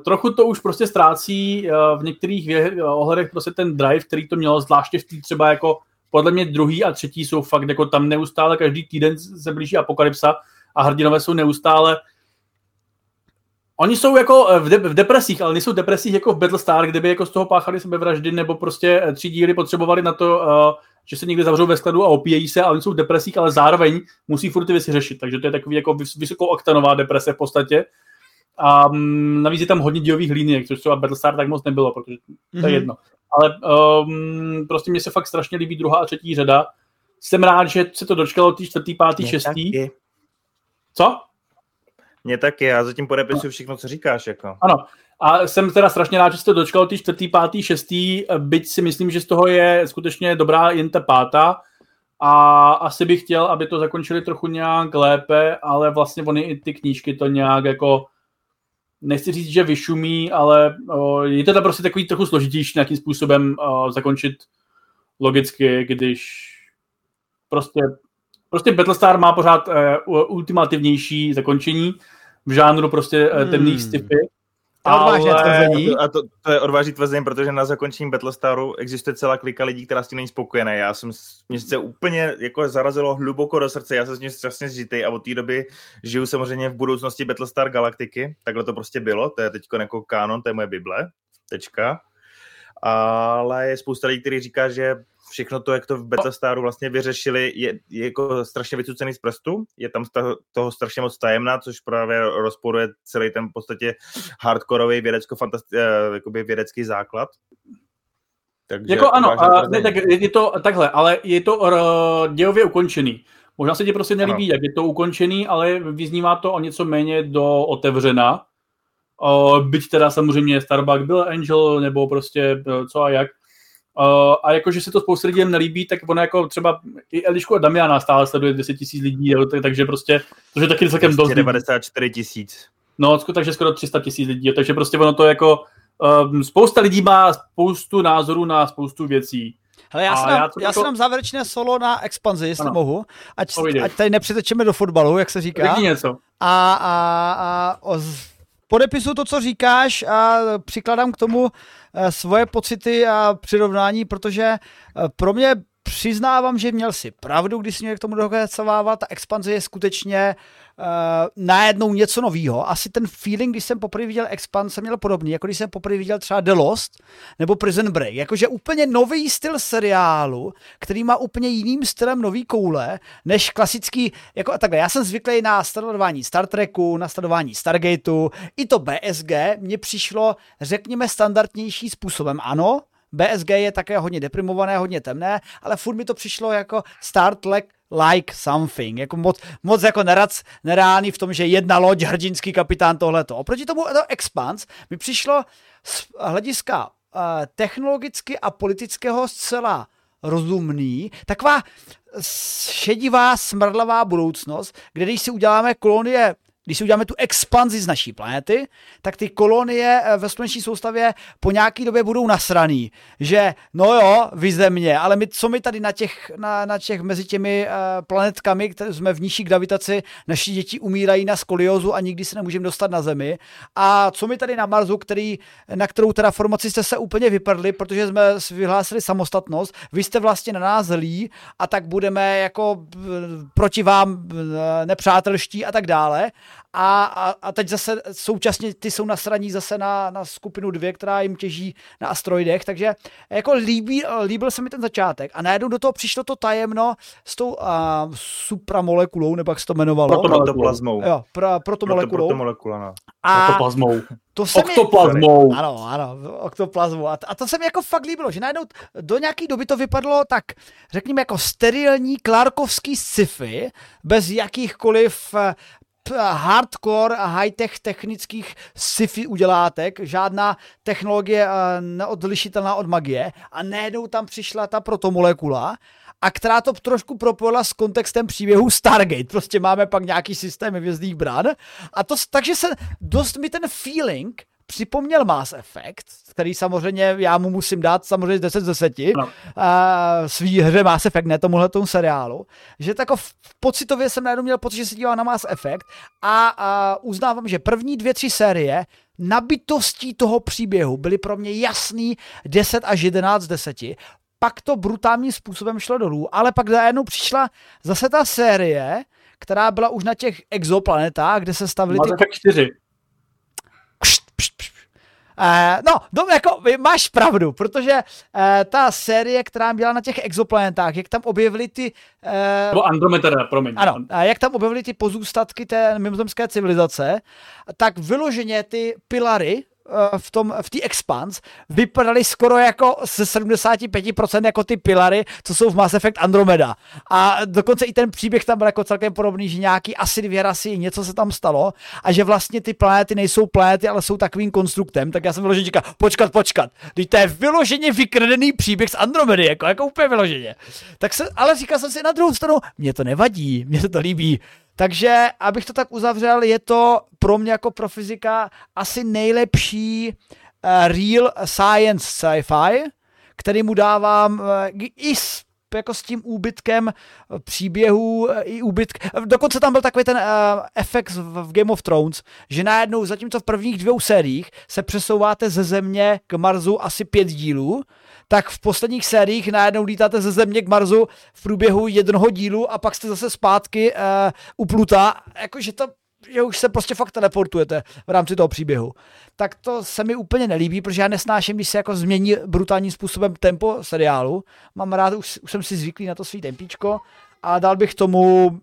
trochu to už prostě ztrácí v některých ohledech prostě ten drive, který to mělo, zvláště v tý třeba jako podle mě druhý a třetí jsou fakt jako tam neustále, každý týden se blíží apokalypsa a hrdinové jsou neustále. Oni jsou jako v, de- v depresích, ale nejsou v depresích jako v Battlestar, kde by jako z toho páchali sebevraždy, nebo prostě tři díly potřebovali na to, uh, že se někde zavřou ve skladu a opíjejí se, ale oni jsou v depresích, ale zároveň musí furt ty věci řešit. Takže to je takový jako vys- vysokooktanová deprese v podstatě. A um, navíc je tam hodně dílových líniek, což třeba Battlestar tak moc nebylo, protože to je mm-hmm. jedno. Ale um, prostě mně se fakt strašně líbí druhá a třetí řada. Jsem rád, že se to dočkalo tý čtvrtý, pátý, mě šestý. Taky. Co? Mně taky, já zatím podepisuju všechno, co říkáš. Jako. Ano. A jsem teda strašně rád, že se to dočkalo tý čtvrtý, pátý, šestý, byť si myslím, že z toho je skutečně dobrá jen ta pátá. A asi bych chtěl, aby to zakončili trochu nějak lépe, ale vlastně oni i ty knížky to nějak jako, nechci říct, že vyšumí, ale o, je to tam prostě takový trochu složitější nějakým způsobem o, zakončit logicky, když prostě, prostě Battlestar má pořád e, ultimativnější zakončení v žánru prostě e, temných sci-fi. Hmm. Ale... Tvrzení. A to, to je odvážné tvrzení, protože na zakončení Battlestaru existuje celá klika lidí, která s tím není spokojená. Já jsem, mě se úplně jako zarazilo hluboko do srdce, já jsem s ním strašně zžitý a od té doby žiju samozřejmě v budoucnosti Battlestar Galactiky, takhle to prostě bylo, to je teď jako kánon, to je moje Bible, tečka. Ale je spousta lidí, kteří říká, že všechno to, jak to v Battlestaru vlastně vyřešili, je, je jako strašně vycucený z prstu, je tam toho strašně moc tajemná, což právě rozporuje celý ten v podstatě hardkorový vědecko-fantasti- vědecký základ. Takže jako ano, a, ne, tak je to takhle, ale je to uh, dějově ukončený. Možná se ti prostě nelíbí, ano. Jak je to ukončený, ale vyznívá to o něco méně do otevřena. Uh, byť teda samozřejmě Starbuck byl Angel, nebo prostě uh, co a jak. Uh, a jakože se to spoustu lidí nelíbí, tak ono jako třeba i Elišku a Damiána stále sleduje deset tisíc lidí, tak, takže prostě, to je taky celkem dost. devadesát čtyři tisíc. No, takže skoro tři sta tisíc lidí, takže prostě ono to jako, um, spousta lidí má spoustu názorů na spoustu věcí. Hele, já, si nám, já, to, já si nám závěrečné solo na Expanzi, jestli ano. mohu, ať, ať tady nepřitečeme do fotbalu, jak se říká. Řekni něco. A, a, a oz... Podepisuju to, co říkáš a přikladám k tomu svoje pocity a přirovnání, protože pro mě přiznávám, že měl si pravdu, když si měl k tomu dokecovávat. Ta expanze je skutečně uh, najednou něco novýho. Asi ten feeling, když jsem poprvé viděl Expanse, jsem měl podobný, jako když jsem poprvé viděl třeba The Lost nebo Prison Break. Jakože úplně nový styl seriálu, který má úplně jiným stylem nový koule, než klasický, jako takhle. Já jsem zvyklý na sledování Star Treku, na sledování Stargateu, i to B S G mně přišlo, řekněme, standardnější způsobem. Ano, B S G je také hodně deprimované, hodně temné, ale furt mi to přišlo jako Star Trek like something, jako moc, moc jako nerac, nereálný v tom, že jedna loď, hrdinský kapitán, tohleto. Oproti tomu to Expanse mi přišlo z hlediska uh, technologicky a politického zcela rozumný, taková šedivá, smrdlavá budoucnost, kde když si uděláme kolonie, když si uděláme tu expanzi z naší planety, tak ty kolonie ve sluneční soustavě po nějaký době budou nasraný, že no jo, vy země, ale my, co my tady na těch, na, na těch mezi těmi uh, planetkami, které jsme v nižší gravitaci, naši děti umírají na skoliozu a nikdy se nemůžeme dostat na Zemi. A co my tady na Marsu, který, na kterou teda formaci jste se úplně vyprdli, protože jsme vyhlásili samostatnost, vy jste vlastně na nás zlí a tak budeme jako proti vám nepřátelští a tak dále. A, a, a teď zase současně ty jsou nasraní zase na, na skupinu dvě, která jim těží na asteroidech, takže jako líbí, líbil se mi ten začátek a najednou do toho přišlo to tajemno s tou uh, supramolekulou, nebo jak se to jmenovalo? Protomolekulou. Jo, pro, protomolekulou. Protomolekulou, no. Protoplazmou. To se oktoplazmou. Mi, ano, ano, oktoplazmou. A, a to se mi jako fakt líbilo, že najednou do nějaké doby to vypadlo tak, řekněme, jako sterilní clarkovský sci-fi, bez jakýchkoliv hardcore a high-tech technických sci-fi udělátek, žádná technologie neodlišitelná od magie a najednou tam přišla ta protomolekula a která to trošku propojila s kontextem příběhu Stargate. Prostě máme pak nějaký systém hvězdných bran a to, takže se dost mi ten feeling připomněl Mass Effect, který samozřejmě já mu musím dát samozřejmě deset z deseti no. uh, svý hře Mass Effect, ne tomuhle tomu seriálu, že tako v pocitově jsem najednou měl pocit, že se dívám na Mass Effect a uh, uznávám, že první dvě, tři série nabitostí toho příběhu byly pro mě jasný deset až jedenáct z deseti. Pak to brutálním způsobem šlo dolů, ale pak najednou přišla zase ta série, která byla už na těch exoplanetách, kde se stavily ty... Mass Effect čtyři. Eh, no, dobře, jako máš pravdu, protože eh, ta série, která byla na těch exoplanetách, jak tam objevili ty... Eh, to Andromeda, promiň. Ano, eh, jak tam objevili ty pozůstatky té mimozemské civilizace, tak vyloženě ty pilary v tom, v té Expanse vypadaly skoro jako ze sedmdesát pět procent jako ty pilary, co jsou v Mass Effect Andromeda. A dokonce i ten příběh tam byl jako celkem podobný, že nějaký asi dvě rasy, něco se tam stalo a že vlastně ty planety nejsou planety, ale jsou takovým konstruktem, tak já jsem vyloženě říkal, počkat, počkat, teď to je vyloženě vykradený příběh z Andromedy, jako, jako úplně vyloženě. Tak se, ale říkal jsem si na druhou stranu, mě to nevadí, mě se to líbí. Takže, abych to tak uzavřel, je to pro mě jako pro fyzika asi nejlepší uh, real science sci-fi, který mu dávám uh, i s, jako s tím úbytkem příběhů, uh, i úbytk. Dokonce tam byl takový ten uh, efekt v, v Game of Thrones, že najednou, zatímco v prvních dvou sériích se přesouváte ze Země k Marsu asi pět dílů, tak v posledních sériích najednou lítáte ze Země k Marsu v průběhu jednoho dílu a pak jste zase zpátky uh, u Pluta, jakože to, že už se prostě fakt teleportujete v rámci toho příběhu. Tak to se mi úplně nelíbí, protože já nesnáším, když se jako změní brutálním způsobem tempo seriálu. Mám rád, už, už jsem si zvyklý na to svý tempíčko a dal bych tomu,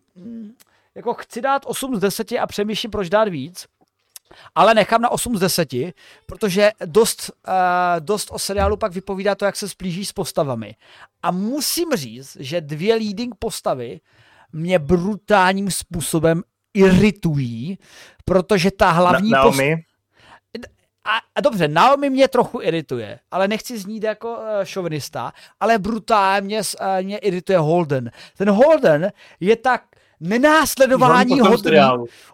jako chci dát osm z deseti a přemýšlím, proč dát víc. Ale nechám na osm z deseti, protože dost, uh, dost o seriálu pak vypovídá to, jak se splíží s postavami. A musím říct, že dvě leading postavy mě brutálním způsobem iritují, protože ta hlavní... Na, Naomi? Post... A, a dobře, Naomi mě trochu irituje, ale nechci znít jako uh, šovinista, ale brutálně mě, uh, mě irituje Holden. Ten Holden je tak nenásledování hodný.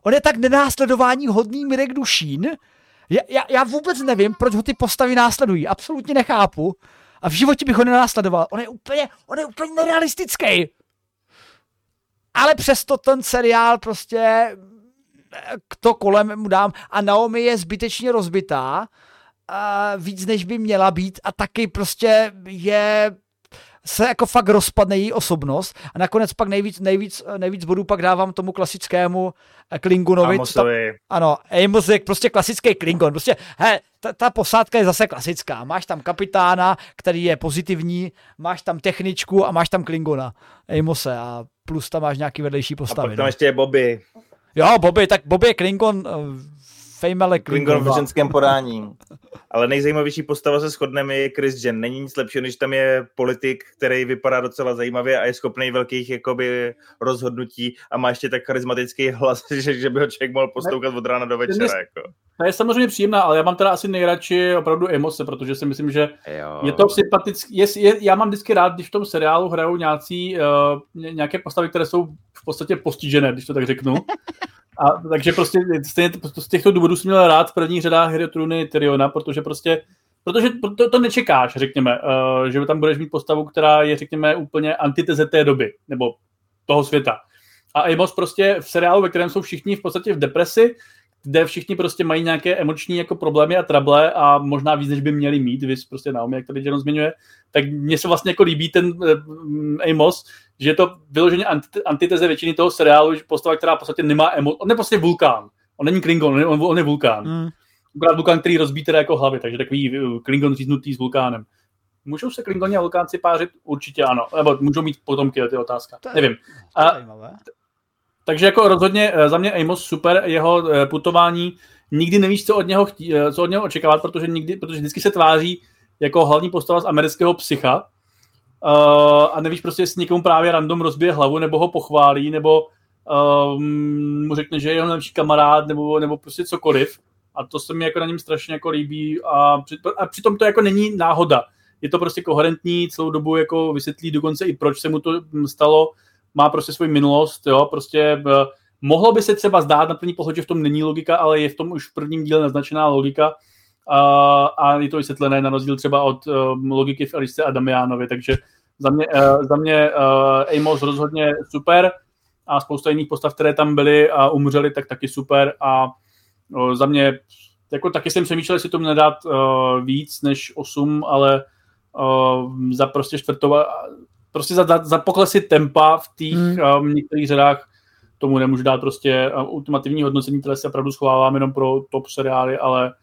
On je tak nenásledování hodný Mirek Dušín. Já, já, já vůbec nevím, proč ho ty postavy následují. Absolutně nechápu. A v životě bych ho nenásledoval. On je úplně, on je úplně nerealistický. Ale přesto ten seriál prostě to kolem mu dám. A Naomi je zbytečně rozbitá. Víc, než by měla být. A taky prostě je... se jako fakt rozpadne její osobnost a nakonec pak nejvíc, nejvíc, nejvíc bodů pak dávám tomu klasickému Klingonovi. Ta, ano, Amos je prostě klasický Klingon, prostě he, ta, ta posádka je zase klasická, máš tam kapitána, který je pozitivní, máš tam techničku a máš tam Klingona, Amose a plus tam máš nějaký vedlejší postavy. A pak tam no. ještě je Bobby. Jo, Bobby, tak Bobby je Klingon, Klingon, Klingon v ženském podání. Ale nejzajímavější postava se shodneme je Chris Jen. Není nic lepšího, než tam je politik, který vypadá docela zajímavě a je schopný velkých jakoby rozhodnutí a má ještě tak charismatický hlas, že, že by ho člověk mohl poslouchat od rána do večera. Jako. To je samozřejmě příjemná, ale já mám teda asi nejradši opravdu Emose, protože si myslím, že jo. je to sympatický. Je, je, já mám vždycky rád, když v tom seriálu hrajou nějací, uh, nějaké postavy, které jsou v podstatě postižené, když to tak řeknu. A, takže prostě z těchto důvodů jsem měl rád v prvních řadách hry o trůny Tyriona, protože prostě, protože to, to nečekáš, řekněme, uh, že tam budeš mít postavu, která je, řekněme, úplně antiteze té doby, nebo toho světa. A Amos prostě v seriálu, ve kterém jsou všichni v podstatě v depresi, kde všichni prostě mají nějaké emoční jako problémy a trable a možná víc, než by měli mít, vys prostě Naomi, jak tady jenom zmiňuje, tak mně se vlastně jako líbí ten uh, Amos, že je to vyloženě antiteze většiny toho seriálu, že postava, která v podstatě nemá emo... On je prostě vulkán. On není Klingon, on, on je vulkán. Mm. Vulkán, který rozbí teda jako hlavy, takže takový Klingon říznutý s vulkánem. Můžou se Klingoni a vulkánci pářit? Určitě ano. Nebo můžou mít potomky, to je otázka. To je, nevím. A, to je takže jako rozhodně za mě Amos super, jeho putování, nikdy nevíš, co od něho, chtí, co od něho očekávat, protože, nikdy, protože vždycky se tváří jako hlavní postava z amerického Psycha, Uh, a nevíš prostě, jestli někomu právě random rozbije hlavu, nebo ho pochválí, nebo um, mu řekne, že je jeho nejlepší kamarád, nebo, nebo prostě cokoliv. A to se mi jako na něm strašně jako líbí. A, při, a přitom to jako není náhoda. Je to prostě koherentní, celou dobu jako vysvětlí dokonce i proč se mu to stalo. Má prostě svou minulost, jo, prostě uh, mohlo by se třeba zdát na první pohled, že v tom není logika, ale je v tom už v prvním díle naznačená logika. Uh, a je to vysvětlené na rozdíl třeba od uh, logiky v Elišce a Damiánovi, takže za mě, uh, za mě uh, Amos rozhodně super a spousta jiných postav, které tam byly a umřeli, tak taky super a uh, za mě, jako taky jsem přemýšlel, jestli tomu nedát uh, víc než osm, ale uh, za prostě čtvrtou, prostě za, za, za poklesy tempa v těch hmm. um, některých řadách tomu nemůžu dát prostě ultimativní hodnocení, které se opravdu schovávám jenom pro top seriály, ale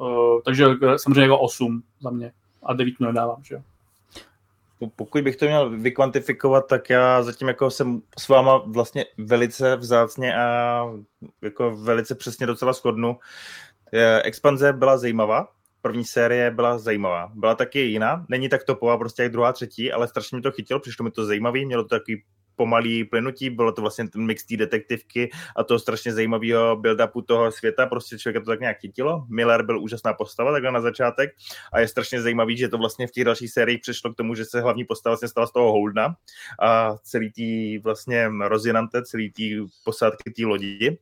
Uh, takže samozřejmě jako osm za mě a devět mu nedávám, že jo. Pokud bych to měl vykvantifikovat, tak já zatím jako jsem s váma vlastně velice vzácně a jako velice přesně docela shodnu. Expanze byla zajímavá, první série byla zajímavá, byla taky jiná, není tak topová prostě jak druhá, třetí, ale strašně mi to chytilo, přišlo mi to zajímavý, mělo to takový pomalý plynutí, bylo to vlastně ten mix té detektivky a toho strašně zajímavého build-upu toho světa, prostě člověka to tak nějak chytilo. Miller byl úžasná postava takhle na začátek a je strašně zajímavý, že to vlastně v těch dalších sériích přešlo k tomu, že se hlavní postava vlastně stala z toho Holdna a celý tý vlastně rozjenante, celý tý posádky tý lodi,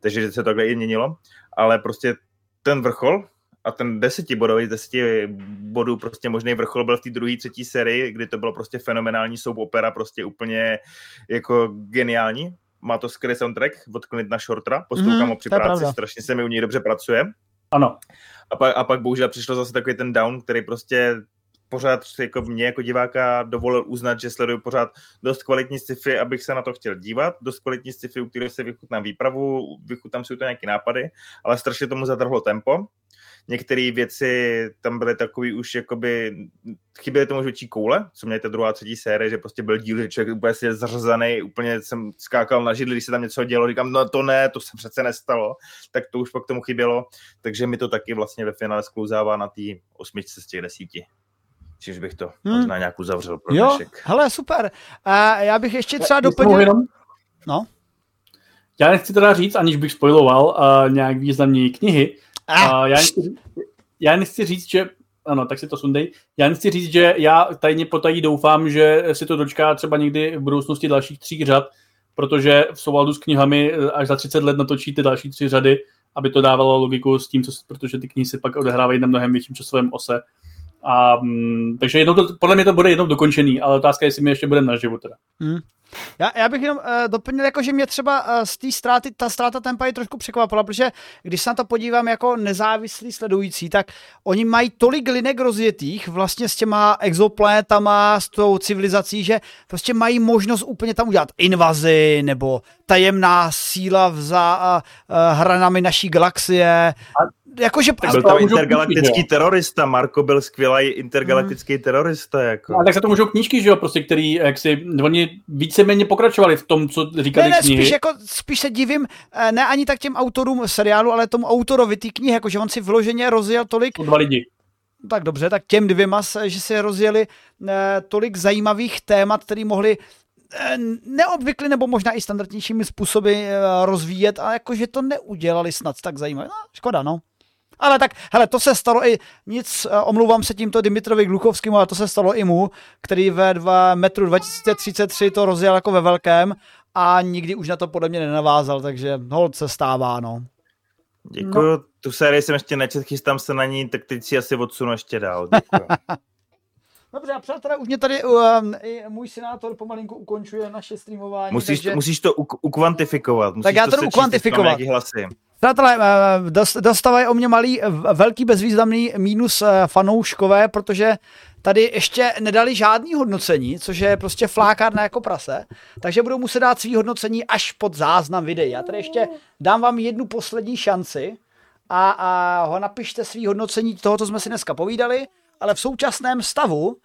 takže se to takhle i měnilo, ale prostě ten vrchol a ten desetibodový, deseti bodů prostě možný vrchol byl v té druhé, třetí sérii, kdy to bylo prostě fenomenální soap opera, prostě úplně jako geniální. Má to skvělý soundtrack od Kennetha Shortera, poslouchám ho mm, při práci, pravda. Strašně se mi u něj dobře pracuje. Ano. A pak, a pak bohužel přišlo zase takový ten down, který prostě pořád jako mě jako diváka dovolil uznat, že sleduju pořád dost kvalitní sci-fi, abych se na to chtěl dívat, dost kvalitní sci-fi, u kterých se vychutnám výpravu, vychutnám si to nějaké nápady, ale strašně tomu zatrhlo tempo. Některé věci tam byly takový už jakoby, chyběly tomu větší koule, co měli ta druhá, třetí série, že prostě byl díl, že člověk úplně si je zařazený, úplně jsem skákal na židli, když se tam něco dělo, říkám, no to ne, to se přece nestalo, tak to už pak tomu chybělo, takže mi to taky vlastně ve finále sklouzává na té osmičce z těch desíti. Čímž bych to hmm. možná nějak uzavřel pro jo, dnešek. Hele, super. A já bych ještě třeba doplnil... No. Já nechci teda říct, aniž bych spoiloval uh, nějak významněji knihy, Ah. Já, nechci, já nechci říct, že ano, tak si to sundej. Já nechci říct, že já tajně potají doufám, že si to dočká třeba někdy v budoucnosti dalších tří řad, protože v souladu s knihami až za třicet let natočí ty další tři řady, aby to dávalo logiku s tím, co, protože ty knihy se pak odehrávají na mnohem větším časovém ose. A, takže jednou to, podle mě to bude jednou dokončený, ale otázka je, jestli my ještě budeme naživu teda. Hmm. Já, já bych jenom uh, doplnil, jako, že mě třeba uh, z té ztráty, ta ztráta tempa je trošku překvapila, protože když se na to podívám jako nezávislí sledující, tak oni mají tolik linek rozjetých vlastně s těma exoplanetama, s tou civilizací, že prostě mají možnost úplně tam udělat invazi nebo tajemná síla vzá uh, hranami naší galaxie. A- Jakože byl tam intergalaktický knížky, terorista, Marko byl skvělý intergalaktický hmm. terorista. Jako. A tak se to můžou knížky, že jo, prostě, který jak si, oni víceméně pokračovali v tom, co říkali ne, ne, knihy. Spíš, jako, spíš se divím, ne ani tak těm autorům seriálu, ale tomu autorovi té knihy, jakože on si vloženě rozjel tolik... Dva lidi. Tak dobře, tak těm dvěma, že si rozjeli tolik zajímavých témat, který mohli neobvykli nebo možná i standardnějšími způsoby rozvíjet, a jakože to neudělali snad tak zajímavé. No, škoda, no. Ale tak, hele, to se stalo i nic, omlouvám se tímto Dimitrovi Gluchovskému, ale to se stalo i mu, který ve metru dva tisíce třicet tři to rozjel jako ve velkém a nikdy už na to podle mě nenavázal, takže hold se stává, no. Děkuju, no. Tu sérii jsem ještě nečet, chystám se na ní, tak teď si asi odsunu ještě dál, děkuju. Dobře, a přátelé, už mě tady uh, můj senátor pomalinku ukončuje naše streamování. Musíš, takže... musíš to u- ukvantifikovat. Musíš tak já to, to ukvantifikovat. Přátelé, dostávají o mě malý, velký bezvýznamný mínus fanouškové, protože tady ještě nedali žádný hodnocení, což je prostě flákárna jako prase, takže budou muset dát svý hodnocení až pod záznam videí. Já tady ještě dám vám jednu poslední šanci a, a ho napište svý hodnocení toho, co jsme si dneska povídali, ale v současném stavu,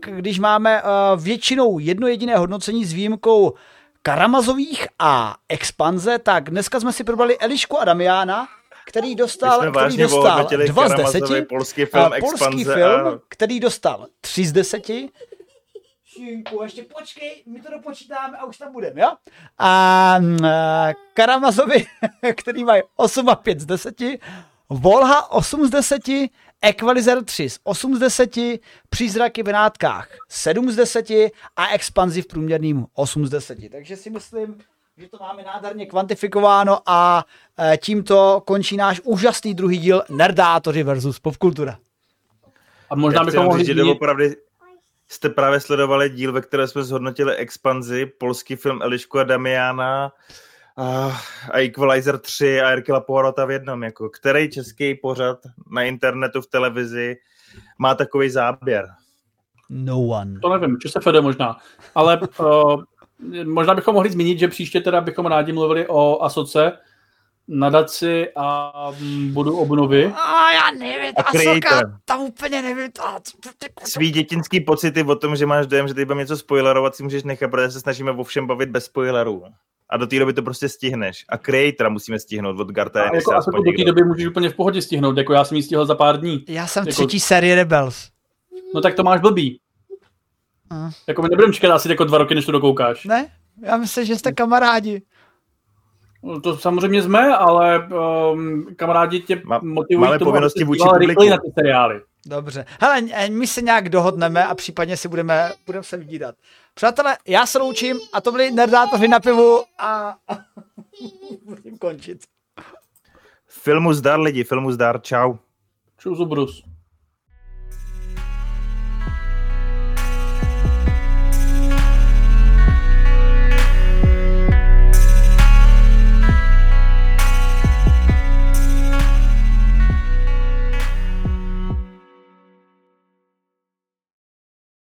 když máme většinou jedno jediné hodnocení s výjimkou Karamazových a Expanze, tak dneska jsme si probrali Elišku a Damiána, který dostal, který dostal dva z deseti, polský film, a polský film a... který dostal tři z deseti. Šinku, ještě počkej, my to dopočítáme a už tam budeme, jo? A Karamazovi, který mají osm a pět z deseti, Volha osm z deseti, Equalizer tři z osm z deseti, Přízraky v Benátkách sedm z deseti a Expanzi v průměrným osm z deseti. Takže si myslím, že to máme nádherně kvantifikováno a tímto končí náš úžasný druhý díl Nerdátoři versus Popkultura. A možná bychom mohli říct, doopravdy jste právě sledovali díl, ve kterém jsme zhodnotili Expanzi, polský film Elišku a Damiána, Uh, a Equalizer tři a Hercule Poirota v jednom, jako který český pořad na internetu, v televizi má takový záběr? No one. To nevím, či se fede možná, ale uh, možná bychom mohli zmínit, že příště teda bychom rádi mluvili o Asoce, nadaci a budu obnovy. A já nevím, a Asoka, tam úplně nevím. Svý dětinský pocity o tom, že máš dojem, že teď budeme něco spoilerovat, si můžeš nechat, protože se snažíme o všem bavit bez spoilerů. A do té doby to prostě stihneš. A Creatora musíme stihnout od Garta. A jako Asoku do té doby můžeš úplně v pohodě stihnout, jako já jsem ji stihl za pár dní. Já jsem jako... třetí série Rebels. No tak to máš blbý. Uh. Jako my nebudeme čekat asi jako dva roky, než to dokoukáš. Ne? Já myslím, že jste kamarádi. No to samozřejmě jsme, ale um, kamarádi tě Ma, motivují k tomu, aby jsi dělal rychleji na ty seriály. Dobře. Hele, my se nějak dohodneme a případně si budeme, budeme se vydírat. Přátelé, já se loučím a to byli Nerdátoři na pivu a budeme končit. Filmu zdar, lidi, filmu zdar, čau. Čau, Zubrus.